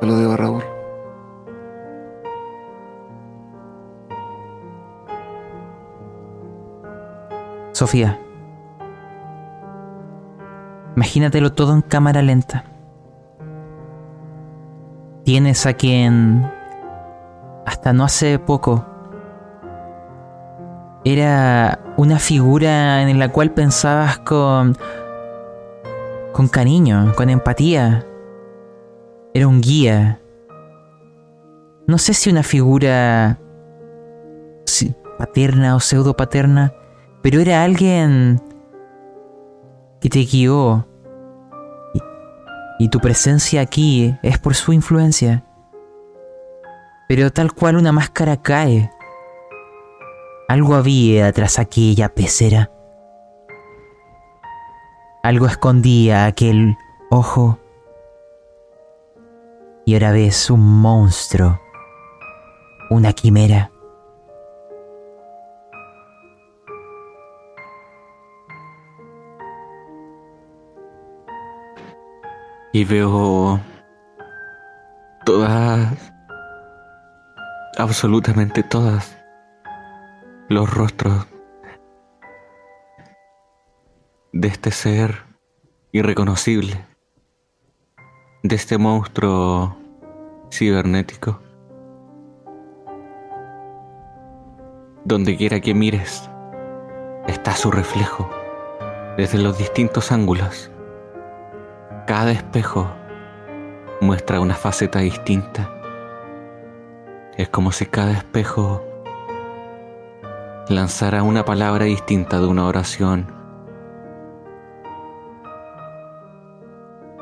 Te lo digo a Raúl. Sofía, imagínatelo todo en cámara lenta. Tienes a quien hasta no hace poco era una figura en la cual pensabas con, con cariño, con empatía. Era un guía. No sé si una figura sí, paterna o pseudo paterna, pero era alguien que te guió. Y, y tu presencia aquí es por su influencia. Pero tal cual una máscara cae. Algo había tras aquella pecera. Algo escondía aquel ojo. Y ahora ves un monstruo. Una quimera. Y veo todas, absolutamente todas, los rostros de este ser irreconocible, de este monstruo cibernético. Donde quiera que mires, está su reflejo, desde los distintos ángulos. Cada espejo muestra una faceta distinta. Es como si cada espejo lanzara una palabra distinta de una oración.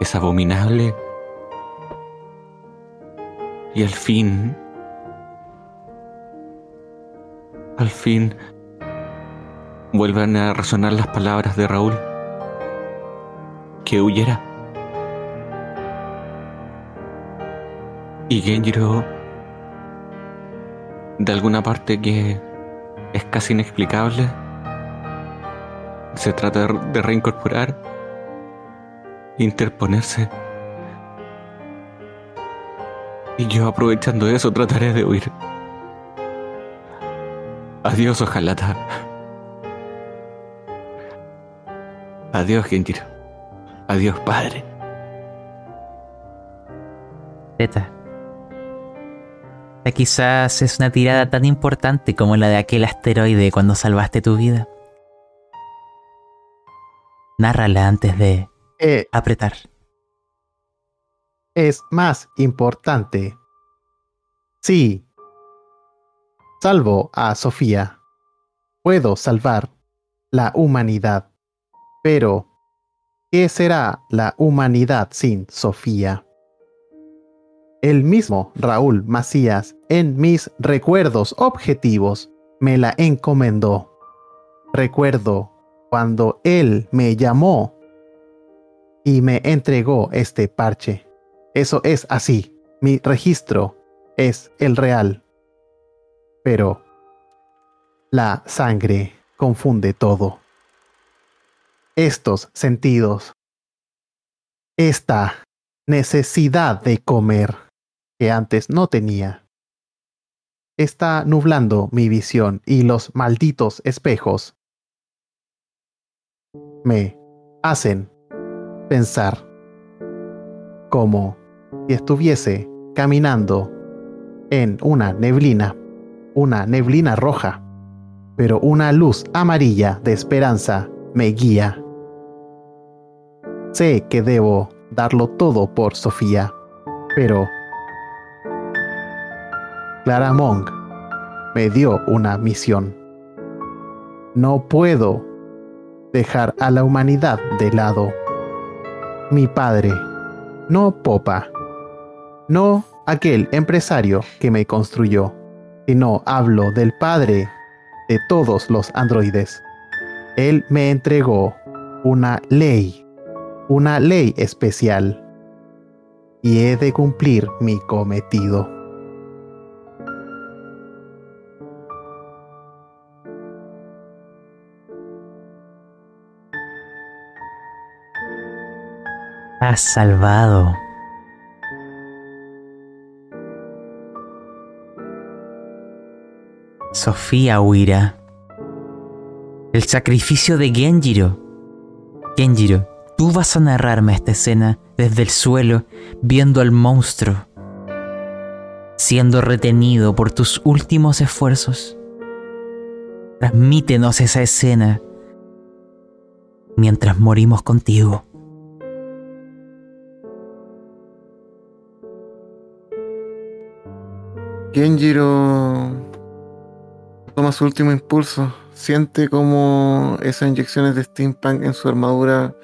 Es abominable. Y al fin, al fin, vuelven a resonar las palabras de Raúl. Que huyera. Y Genjiro, de alguna parte que es casi inexplicable, se trata de reincorporar, interponerse. Y yo, aprovechando eso, trataré de huir. Adiós, Ojalata. Adiós, Genjiro. Adiós, padre. Zeta. Quizás es una tirada tan importante como la de aquel asteroide cuando salvaste tu vida. Nárrala antes de eh, apretar. Es más importante. Sí. Salvo a Sofía. Puedo salvar la humanidad. Pero, ¿qué será la humanidad sin Sofía? El mismo Raúl Macías, en mis recuerdos objetivos, me la encomendó. Recuerdo cuando él me llamó y me entregó este parche. Eso es así. Mi registro es el real. Pero la sangre confunde todo. Estos sentidos. Esta necesidad de comer. Que antes no tenía. Está nublando mi visión y los malditos espejos me hacen pensar como si estuviese caminando en una neblina, una neblina roja, pero una luz amarilla de esperanza me guía. Sé que debo darlo todo por Sofía, pero Clara Monk me dio una misión. No puedo dejar a la humanidad de lado. Mi padre, no Popa, no aquel empresario que me construyó, sino hablo del padre de todos los androides. Él me entregó una ley, una ley especial, y he de cumplir mi cometido. Has salvado. Sofía huirá. El sacrificio de Genjiro. Genjiro, tú vas a narrarme esta escena desde el suelo, viendo al monstruo. siendo retenido por tus últimos esfuerzos. Transmítenos esa escena mientras morimos contigo. Genjiro toma su último impulso. Siente como esas inyecciones de steampunk en su armadura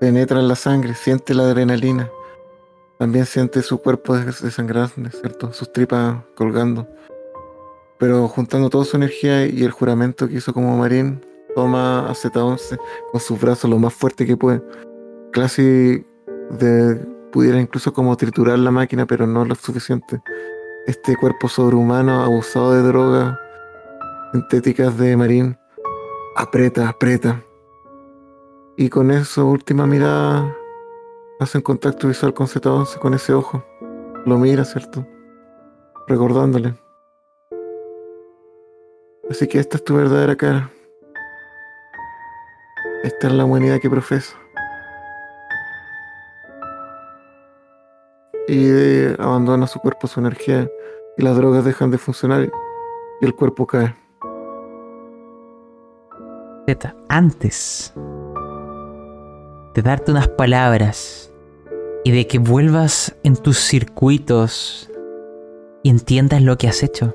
penetran la sangre. Siente la adrenalina. También siente su cuerpo desangrarse, ¿cierto? Sus tripas colgando. Pero juntando toda su energía y el juramento que hizo como marín, toma a Z once con sus brazos lo más fuerte que puede. Casi de, pudiera incluso como triturar la máquina, pero no lo suficiente. Este cuerpo sobrehumano, abusado de drogas sintéticas de marín, aprieta, aprieta. Y con eso, última mirada, hacen contacto visual con Z once, con ese ojo. Lo mira, ¿cierto? Recordándole. Así que esta es tu verdadera cara. Esta es la humanidad que profesa. Y de, abandona su cuerpo, su energía, y las drogas dejan de funcionar y el cuerpo cae. Z, antes de darte unas palabras y de que vuelvas en tus circuitos y entiendas lo que has hecho,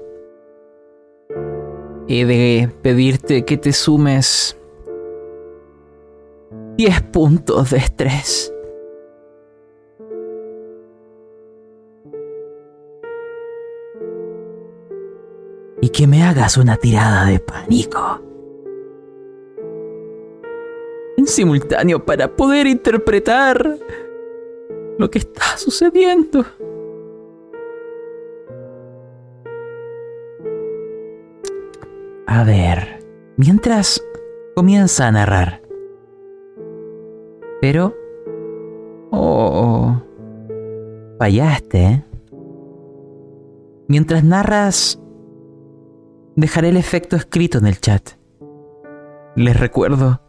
he de pedirte que te sumes diez puntos de estrés. Y que me hagas una tirada de pánico en simultáneo para poder interpretar lo que está sucediendo. A ver, mientras comienza a narrar. Pero... Oh... Fallaste, ¿eh? Mientras narras... Dejaré el efecto escrito en el chat. Les recuerdo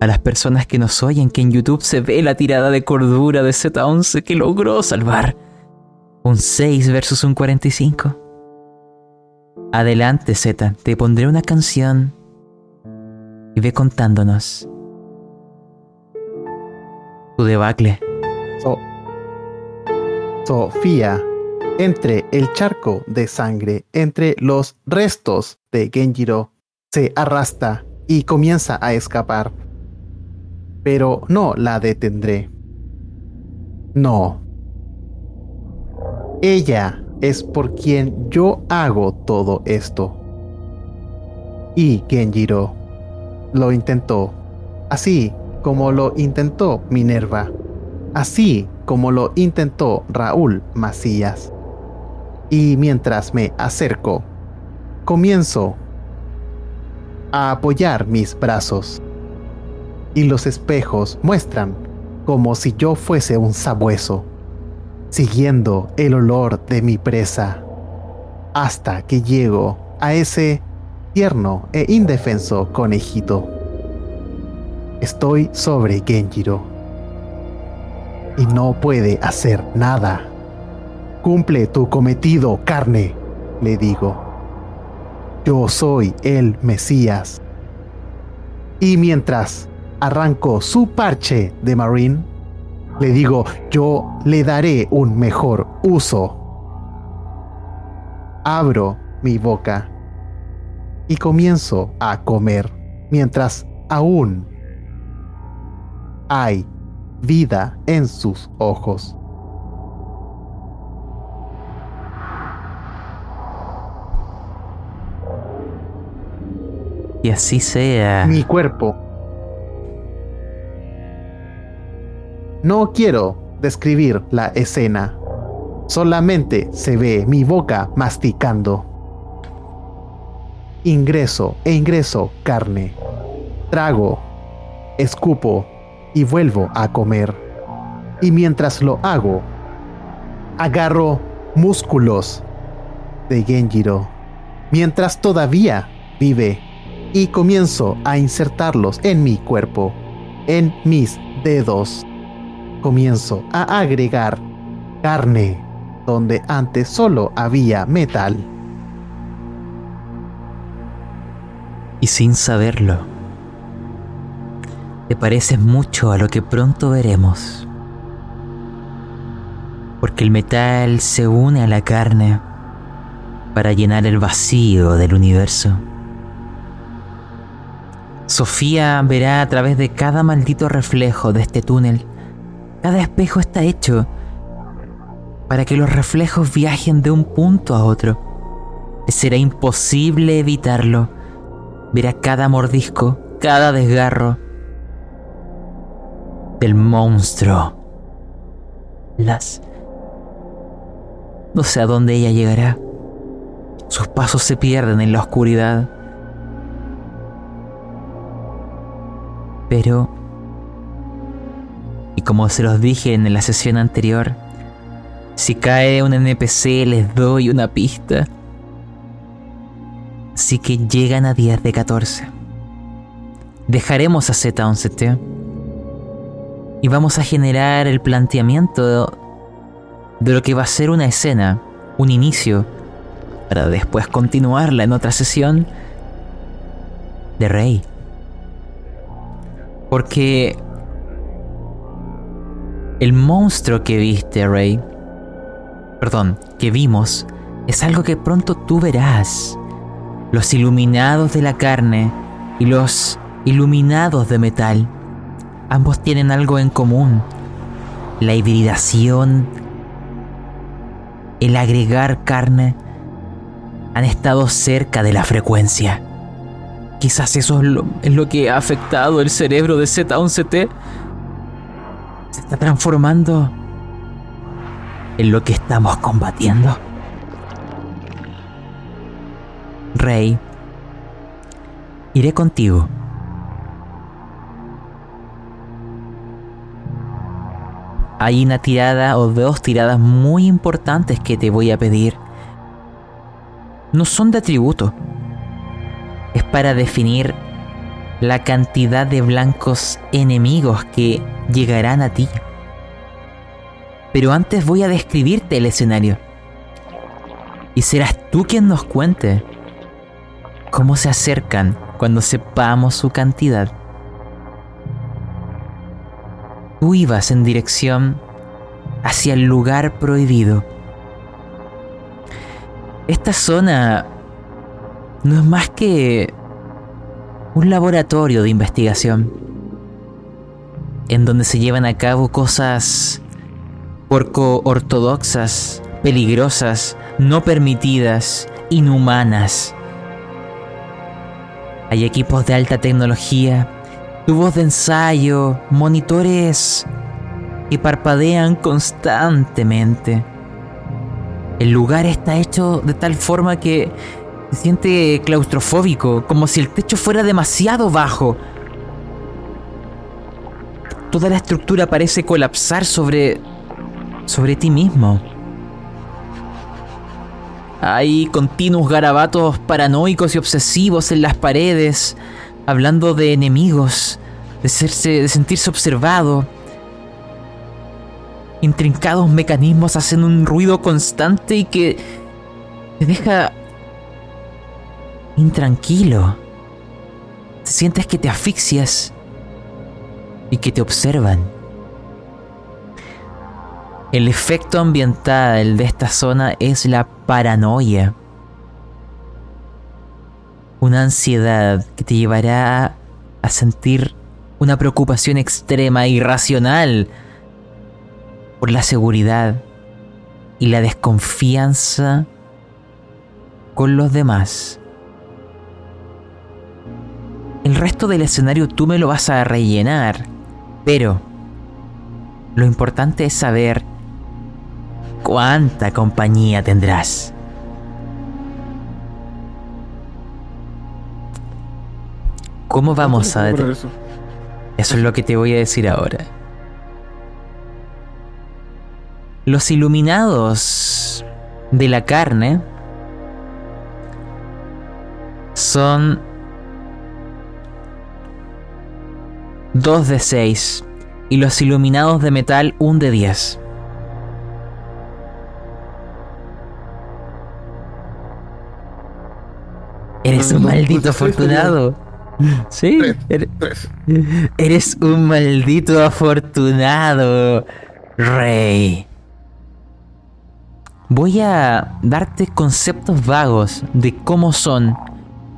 a las personas que nos oyen que en YouTube se ve la tirada de cordura de Z once que logró salvar. Un seis versus un cuarenta y cinco. Adelante, Z, te pondré una canción y ve contándonos tu debacle. So- Sofía. Entre el charco de sangre, entre los restos de Genjiro, se arrastra y comienza a escapar. Pero no la detendré. No. Ella es por quien yo hago todo esto. Y Genjiro lo intentó, así como lo intentó Minerva, así como lo intentó Raúl Macías. Y mientras me acerco, comienzo a apoyar mis brazos. Y los espejos muestran como si yo fuese un sabueso, siguiendo el olor de mi presa, hasta que llego a ese tierno e indefenso conejito. Estoy sobre Genjiro. Y no puede hacer nada. Cumple tu cometido, carne, le digo. Yo soy el Mesías. Y mientras arranco su parche de Marine, le digo, yo le daré un mejor uso. Abro mi boca y comienzo a comer mientras aún hay vida en sus ojos. Y así sea. Mi cuerpo. No quiero describir la escena. Solamente se ve mi boca masticando. Ingreso e ingreso carne. Trago, escupo y vuelvo a comer. Y mientras lo hago, agarro músculos de Genjiro, mientras todavía vive. Y comienzo a insertarlos en mi cuerpo, en mis dedos. Comienzo a agregar carne donde antes solo había metal. Y sin saberlo, te pareces mucho a lo que pronto veremos. Porque el metal se une a la carne para llenar el vacío del universo. Sofía verá a través de cada maldito reflejo de este túnel. Cada espejo está hecho para que los reflejos viajen de un punto a otro. Será imposible evitarlo. Verá cada mordisco, cada desgarro del monstruo. Las... No sé a dónde ella llegará. Sus pasos se pierden en la oscuridad. Pero, y como se los dije en la sesión anterior, si cae un N P C les doy una pista. Así que llegan a días de catorce. Dejaremos a Z once T y vamos a generar el planteamiento de lo que va a ser una escena, un inicio, para después continuarla en otra sesión de Rey. Porque el monstruo que viste, Rey, perdón, que vimos, es algo que pronto tú verás. Los iluminados de la carne y los iluminados de metal, ambos tienen algo en común: la hibridación, el agregar carne. Han estado cerca de la frecuencia. Quizás eso es lo, es lo que ha afectado el cerebro de Z once T. Se está transformando en lo que estamos combatiendo. Rey, iré contigo. Hay una tirada o dos tiradas muy importantes que te voy a pedir. No son de atributo. Es para definir la cantidad de blancos enemigos que llegarán a ti. Pero antes voy a describirte el escenario. Y serás tú quien nos cuente cómo se acercan cuando sepamos su cantidad. Tú ibas en dirección hacia el lugar prohibido. Esta zona no es más que un laboratorio de investigación, en donde se llevan a cabo cosas poco ortodoxas, peligrosas, no permitidas, inhumanas. Hay equipos de alta tecnología, tubos de ensayo, monitores que parpadean constantemente. El lugar está hecho de tal forma que se siente claustrofóbico, como si el techo fuera demasiado bajo. Toda la estructura parece colapsar sobre... sobre ti mismo. Hay continuos garabatos paranoicos y obsesivos en las paredes, hablando de enemigos, de, serse, de sentirse observado. Intrincados mecanismos hacen un ruido constante y que te deja intranquilo. Sientes que te asfixias y que te observan. El efecto ambiental de esta zona es la paranoia. Una ansiedad que te llevará a sentir una preocupación extrema e irracional por la seguridad y la desconfianza con los demás. El resto del escenario tú me lo vas a rellenar, pero lo importante es saber cuánta compañía tendrás. ¿Cómo vamos a detener eso? Eso es lo que te voy a decir ahora. Los iluminados de la carne son dos de seis y los iluminados de metal uno de diez. Eres un maldito afortunado. Sí. Tres, tres. Eres un maldito afortunado, Rey. Voy a darte conceptos vagos de cómo son,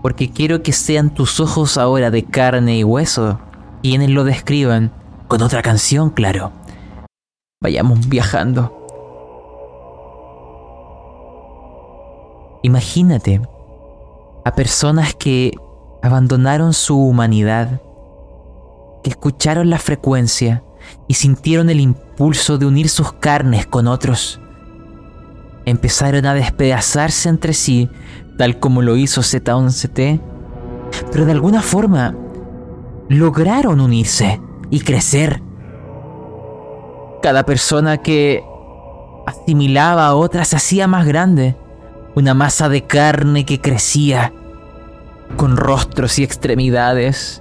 porque quiero que sean tus ojos ahora de carne y hueso, quienes lo describan con otra canción, claro. Vayamos viajando. Imagínate a personas que abandonaron su humanidad, que escucharon la frecuencia y sintieron el impulso de unir sus carnes con otros. Empezaron a despedazarse entre sí, tal como lo hizo Z once T, pero de alguna forma lograron unirse y crecer. Cada persona que asimilaba a otra se hacía más grande, una masa de carne que crecía, con rostros y extremidades,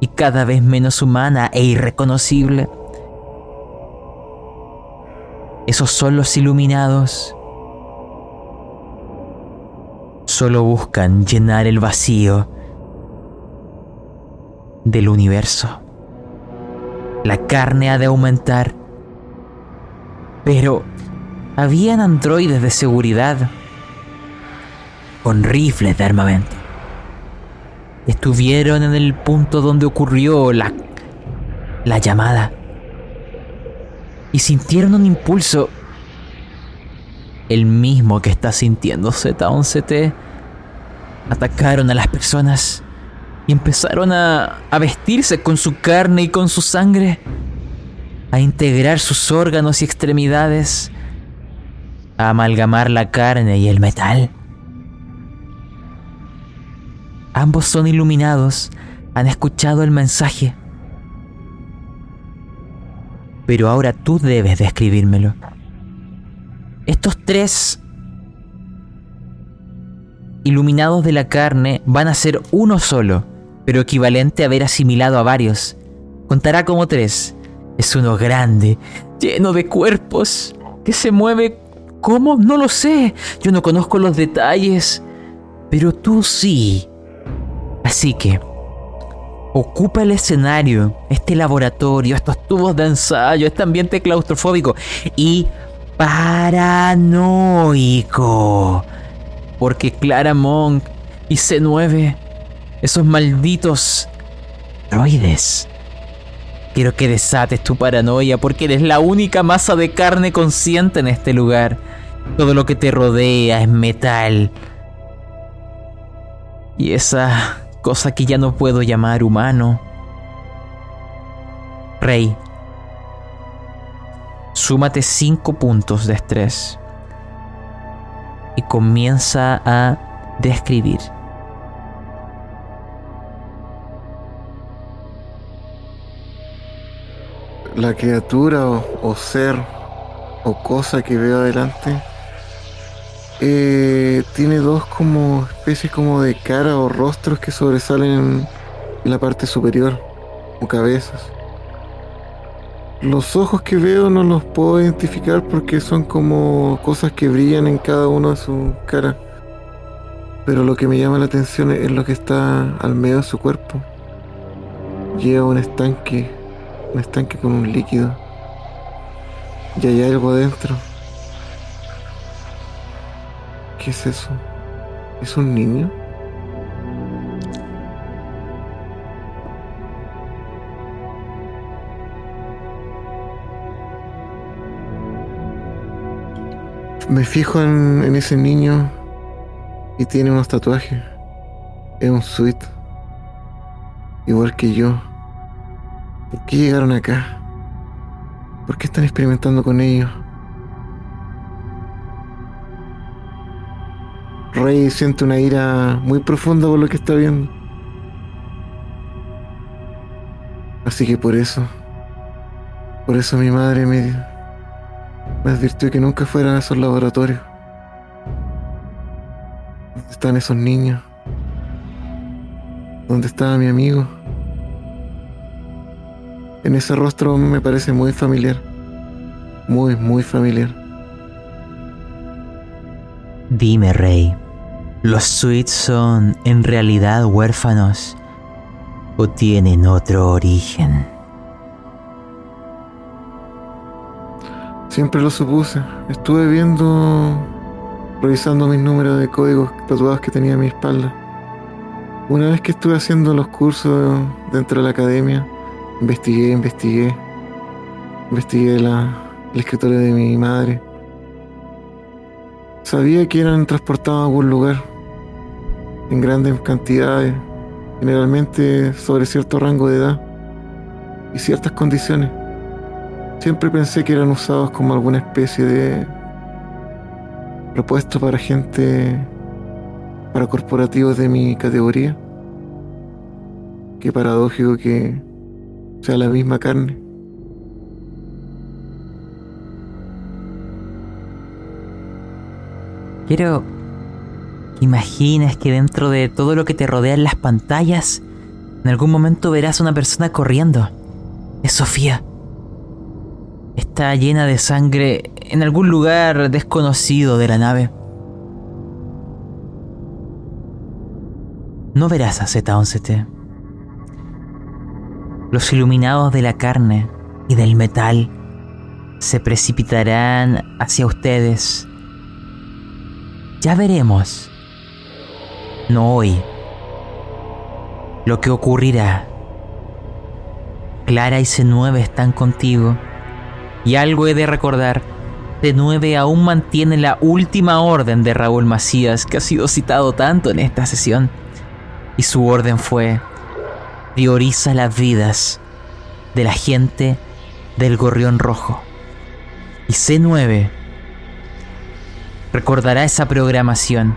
y cada vez menos humana e irreconocible. Esos son los iluminados. Solo buscan llenar el vacío del universo. La carne ha de aumentar. Pero habían androides de seguridad con rifles de armamento. Estuvieron en el punto donde ocurrió la, la llamada y sintieron un impulso, el mismo que está sintiendo Z once T. Atacaron a las personas y empezaron a, a vestirse con su carne y con su sangre, a integrar sus órganos y extremidades, a amalgamar la carne y el metal. Ambos son iluminados, han escuchado el mensaje. Pero ahora tú debes describírmelo. Estos tres iluminados de la carne van a ser uno solo, pero equivalente a haber asimilado a varios. Contará como tres. Es uno grande, lleno de cuerpos, que se mueve. ¿Cómo? No lo sé. Yo no conozco los detalles, pero tú sí. Así que ocupa el escenario, este laboratorio, estos tubos de ensayo, este ambiente claustrofóbico y paranoico, porque Clara Monk y C nueve, esos malditos droides, quiero que desates tu paranoia, porque eres la única masa de carne consciente en este lugar. Todo lo que te rodea es metal y esa cosa que ya no puedo llamar humano. Rey, súmate cinco puntos de estrés y comienza a describir. La criatura o, o ser o cosa que veo adelante eh, tiene dos como especies como de cara o rostros que sobresalen en, en la parte superior o cabezas. Los ojos que veo no los puedo identificar porque son como cosas que brillan en cada uno de sus caras. Pero lo que me llama la atención es lo que está al medio de su cuerpo. Lleva un estanque, un estanque con un líquido. Y hay algo adentro. ¿Qué es eso? ¿Es un niño? Me fijo en, en ese niño y tiene unos tatuajes. Es un suit, igual que yo. ¿Por qué llegaron acá? ¿Por qué están experimentando con ellos? Rey siente una ira muy profunda por lo que está viendo. Así que por eso, por eso mi madre me... me advirtió que nunca fueran a esos laboratorios. ¿Dónde están esos niños? ¿Dónde estaba mi amigo? En ese rostro me parece muy familiar. Muy, muy familiar. Dime, Rey, los suites son en realidad huérfanos o tienen otro origen. Siempre lo supuse. Estuve viendo, revisando mis números de códigos tatuados que tenía en mi espalda. Una vez que estuve haciendo los cursos dentro de la academia, investigué, investigué, investigué la, la escritura de mi madre. Sabía que eran transportados a algún lugar en grandes cantidades, generalmente sobre cierto rango de edad y ciertas condiciones. Siempre pensé que eran usados como alguna especie de propuesta para gente, para corporativos de mi categoría. Qué paradójico que sea la misma carne. Quiero que imagines que dentro de todo lo que te rodea en las pantallas, en algún momento verás a una persona corriendo. Es Sofía. Está llena de sangre en algún lugar desconocido de la nave. No verás a Z once T. Los iluminados de la carne y del metal se precipitarán hacia ustedes. Ya veremos, no hoy, lo que ocurrirá. Clara y C nueve están contigo. Y algo he de recordar, C nueve aún mantiene la última orden de Raúl Macías, que ha sido citado tanto en esta sesión. Y su orden fue: prioriza las vidas de la gente del Gorrión Rojo. Y C nueve recordará esa programación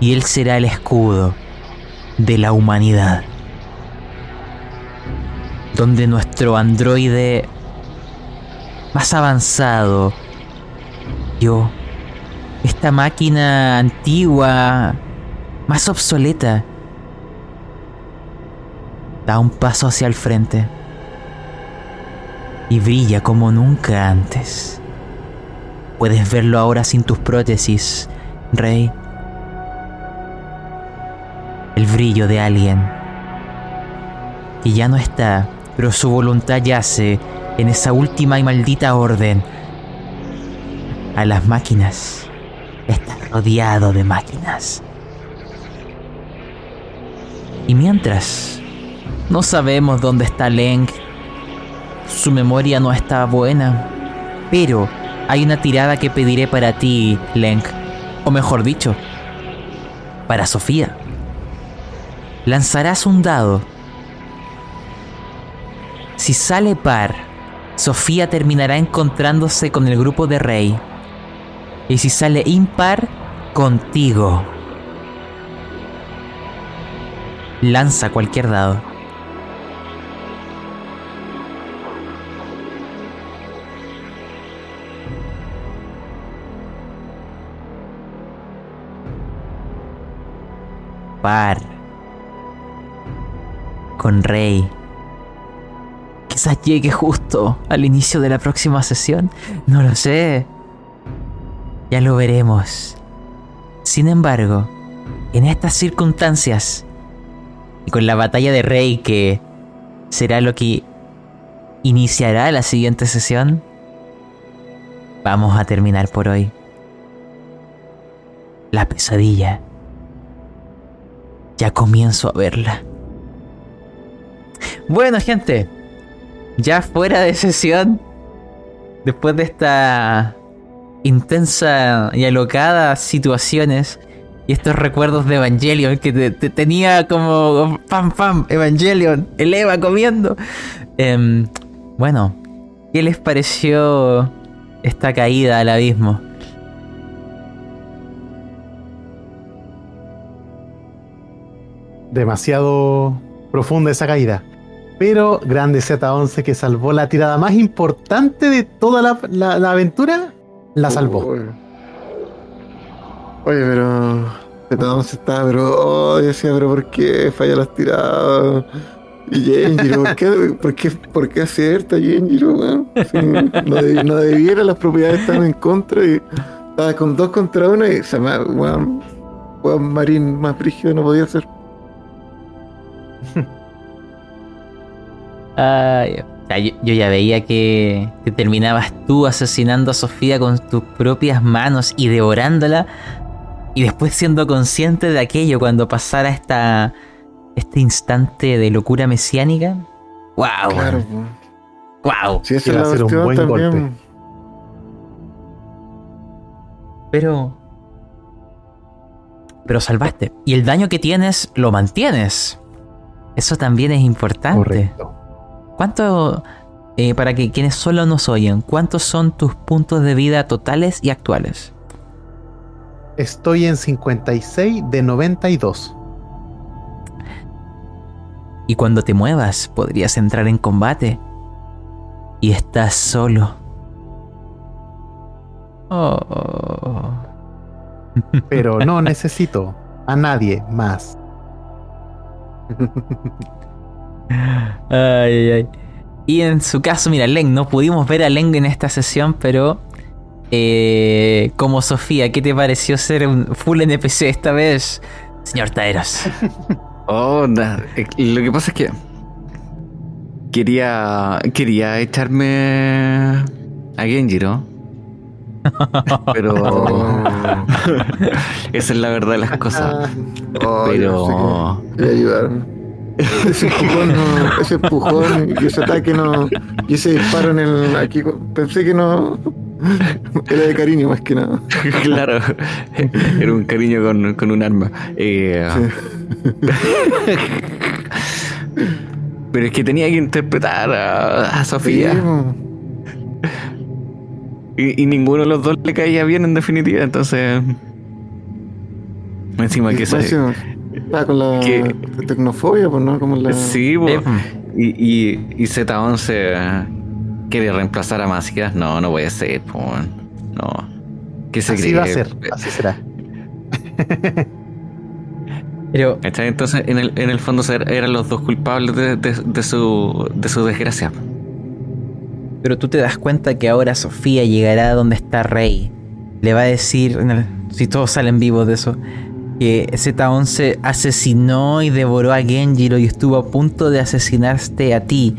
y él será el escudo de la humanidad, donde nuestro androide más avanzado, yo, esta máquina antigua, más obsoleta, da un paso hacia el frente y brilla como nunca antes. Puedes verlo ahora sin tus prótesis, Rey. El brillo de alguien que ya no está, pero su voluntad yace en esa última y maldita orden. A las máquinas. Estás rodeado de máquinas. Y mientras, no sabemos dónde está Leng. Su memoria no está buena, pero hay una tirada que pediré para ti, Leng. O mejor dicho, para Sofía. Lanzarás un dado. Si sale par, Sofía terminará encontrándose con el grupo de Rey. Y si sale impar, contigo. Lanza cualquier dado. Con Rey. Quizás llegue justo al inicio de la próxima sesión. No lo sé. Ya lo veremos. Sin embargo, en estas circunstancias y con la batalla de Rey, que será lo que iniciará la siguiente sesión, vamos a terminar por hoy la pesadilla. Ya comienzo a verla. Bueno, gente, ya fuera de sesión, después de esta intensa y alocada situaciones y estos recuerdos de Evangelion que te, te tenía como pam pam, Evangelion, el Eva comiendo. Eh, bueno, ¿qué les pareció esta caída al abismo? Demasiado profunda esa caída, pero grande Z once que salvó la tirada más importante de toda la, la, la aventura, la salvó. Oye, pero Z once está, pero oh, decía, pero ¿por qué falla las tiradas? Y Genjiro, ¿por qué, por qué, por qué acierta Genjiro? Bueno, sí, no, deb, no debiera, las propiedades están en contra y Estaba con dos contra uno y se me... Weón, weón marín más brígido no podía ser. Ah, yeah. O sea, yo, yo ya veía que, que terminabas tú asesinando a Sofía con tus propias manos y devorándola, y después siendo consciente de aquello cuando pasara esta, este instante de locura mesiánica. ¡Wow! Claro, ¡wow! Sí, esa es un buen también. Golpe. Pero... Pero salvaste. Y el daño que tienes, lo mantienes. Eso también es importante. Correcto. ¿Cuánto, eh, para que quienes solo nos oyen, cuántos son tus puntos de vida totales y actuales? Estoy en cincuenta y seis de noventa y dos. Y cuando te muevas, podrías entrar en combate. Y estás solo. Oh. Pero no necesito a nadie más. Ay, ay. Y en su caso, mira, Leng, no pudimos ver a Leng en esta sesión, pero eh, como Sofía, ¿qué te pareció ser un full N P C esta vez, señor Taeros? Oh, nah. Lo que pasa es que quería quería echarme a Genjiro, pero esa es la verdad de las cosas. Oh, pero ayudarme. Ese empujón, no, ese empujón y ese ataque no, y ese disparo en el aquí, pensé que no era de cariño más que nada. Claro, era un cariño con, con un arma. Eh, sí. Pero es que tenía que interpretar a, a Sofía. Sí. Y, y ninguno de los dos le caía bien en definitiva, entonces encima que eso. Ah, con la que, tecnofobia, pues, ¿no? Como la... Sí, pues. Y, y, y Z once quiere reemplazar a Macías. No, no puede ser, pues. No. ¿Qué se así cree? Va a ser, así será. Pero... Entonces, en el, en el fondo eran los dos culpables de, de, de, su, de su desgracia. Pero tú te das cuenta que ahora Sofía llegará a donde está Rey. Le va a decir, si todos salen vivos de eso... que Z once asesinó y devoró a Genjiro y estuvo a punto de asesinarte a ti,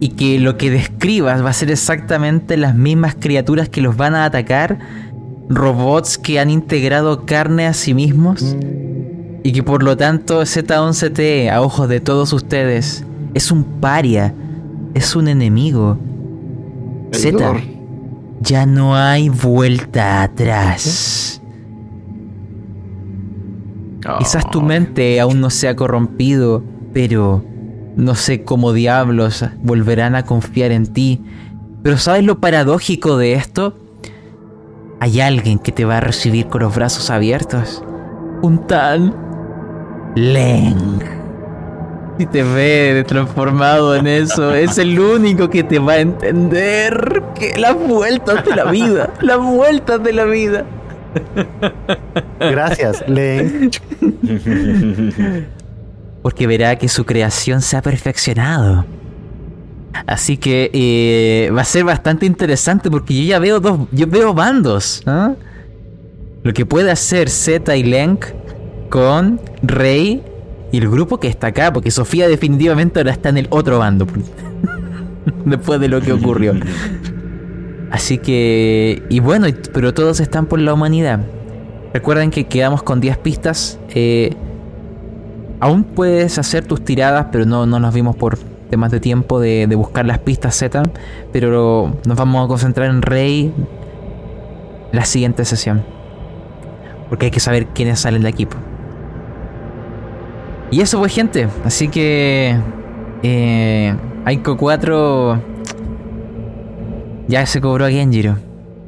y que lo que describas va a ser exactamente las mismas criaturas que los van a atacar, robots que han integrado carne a sí mismos, y que por lo tanto Z once T, a ojos de todos ustedes, es un paria, es un enemigo. Z, ya no hay vuelta atrás. Quizás tu mente aún no se ha corrompido, pero no sé cómo diablos volverán a confiar en ti. Pero ¿sabes lo paradójico de esto? Hay alguien que te va a recibir con los brazos abiertos. Un tal Leng. Si te ve transformado en eso, es el único que te va a entender que las vueltas de la vida, las vueltas de la vida. Gracias, Leng. Porque verá que su creación se ha perfeccionado. Así que eh, va a ser bastante interesante, porque yo ya veo dos, yo veo bandos, ¿no? Lo que puede hacer Z y Leng con Rey y el grupo que está acá, porque Sofía definitivamente ahora está en el otro bando después de lo que ocurrió. Así que... Y bueno, pero todos están por la humanidad. Recuerden que quedamos con diez pistas. Eh, aún puedes hacer tus tiradas, pero no, no nos vimos por temas de tiempo de, de buscar las pistas Z. Pero nos vamos a concentrar en Rey la siguiente sesión, porque hay que saber quiénes salen del equipo. Y eso pues, gente. Así que... Eh, Aiko cuatro... ya se cobró a Genjiro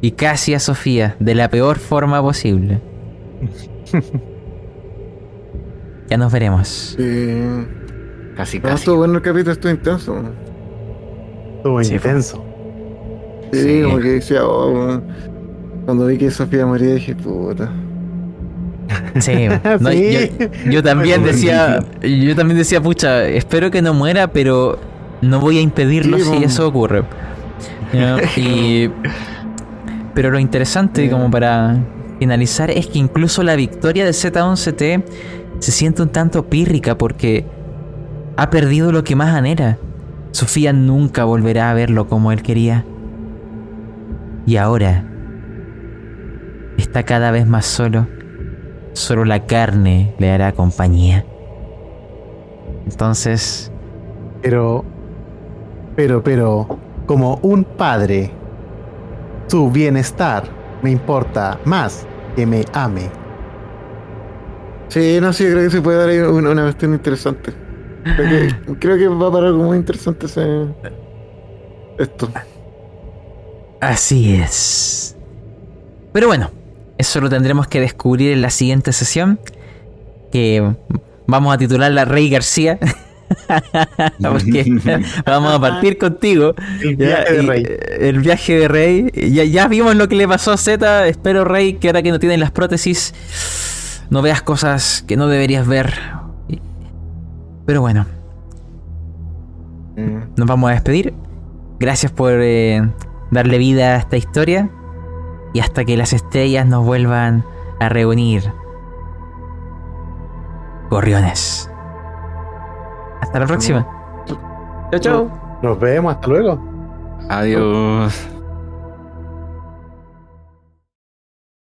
y casi a Sofía de la peor forma posible. Ya nos veremos. Eh, casi, casi. Estuvo bueno el capítulo, estuvo intenso. Estuvo sí, intenso. Sí, sí, como que decía, oh, cuando vi que Sofía moría dije, puta. Sí, no, sí. Yo, yo también decía, yo también decía, pucha, espero que no muera, pero no voy a impedirlo sí, si bueno. Eso ocurre. You know, y, Pero lo interesante, yeah. como para finalizar, es que incluso la victoria de Z once T se siente un tanto pírrica porque ha perdido lo que más anhela. Sofía nunca volverá a verlo como él quería. Y ahora está cada vez más solo. Solo la carne le hará compañía. Entonces... Pero... Pero, pero... Como un padre, su bienestar me importa más que me ame. Sí, no, sí, yo creo que se puede dar ahí una, una cuestión interesante. Creo que, creo que va a parar algo muy interesante ese, esto. Así es. Pero bueno, eso lo tendremos que descubrir en la siguiente sesión, que vamos a titularla Rey García. Porque vamos a partir contigo. El viaje de Rey. El viaje de Rey. Ya, ya vimos lo que le pasó a Z. Espero, Rey, que ahora que no tienen las prótesis, no veas cosas que no deberías ver. Pero bueno, nos vamos a despedir. Gracias por eh, darle vida a esta historia. Y hasta que las estrellas nos vuelvan a reunir, gorriones. Hasta la próxima. Chao, chao. Nos vemos, hasta luego. Adiós.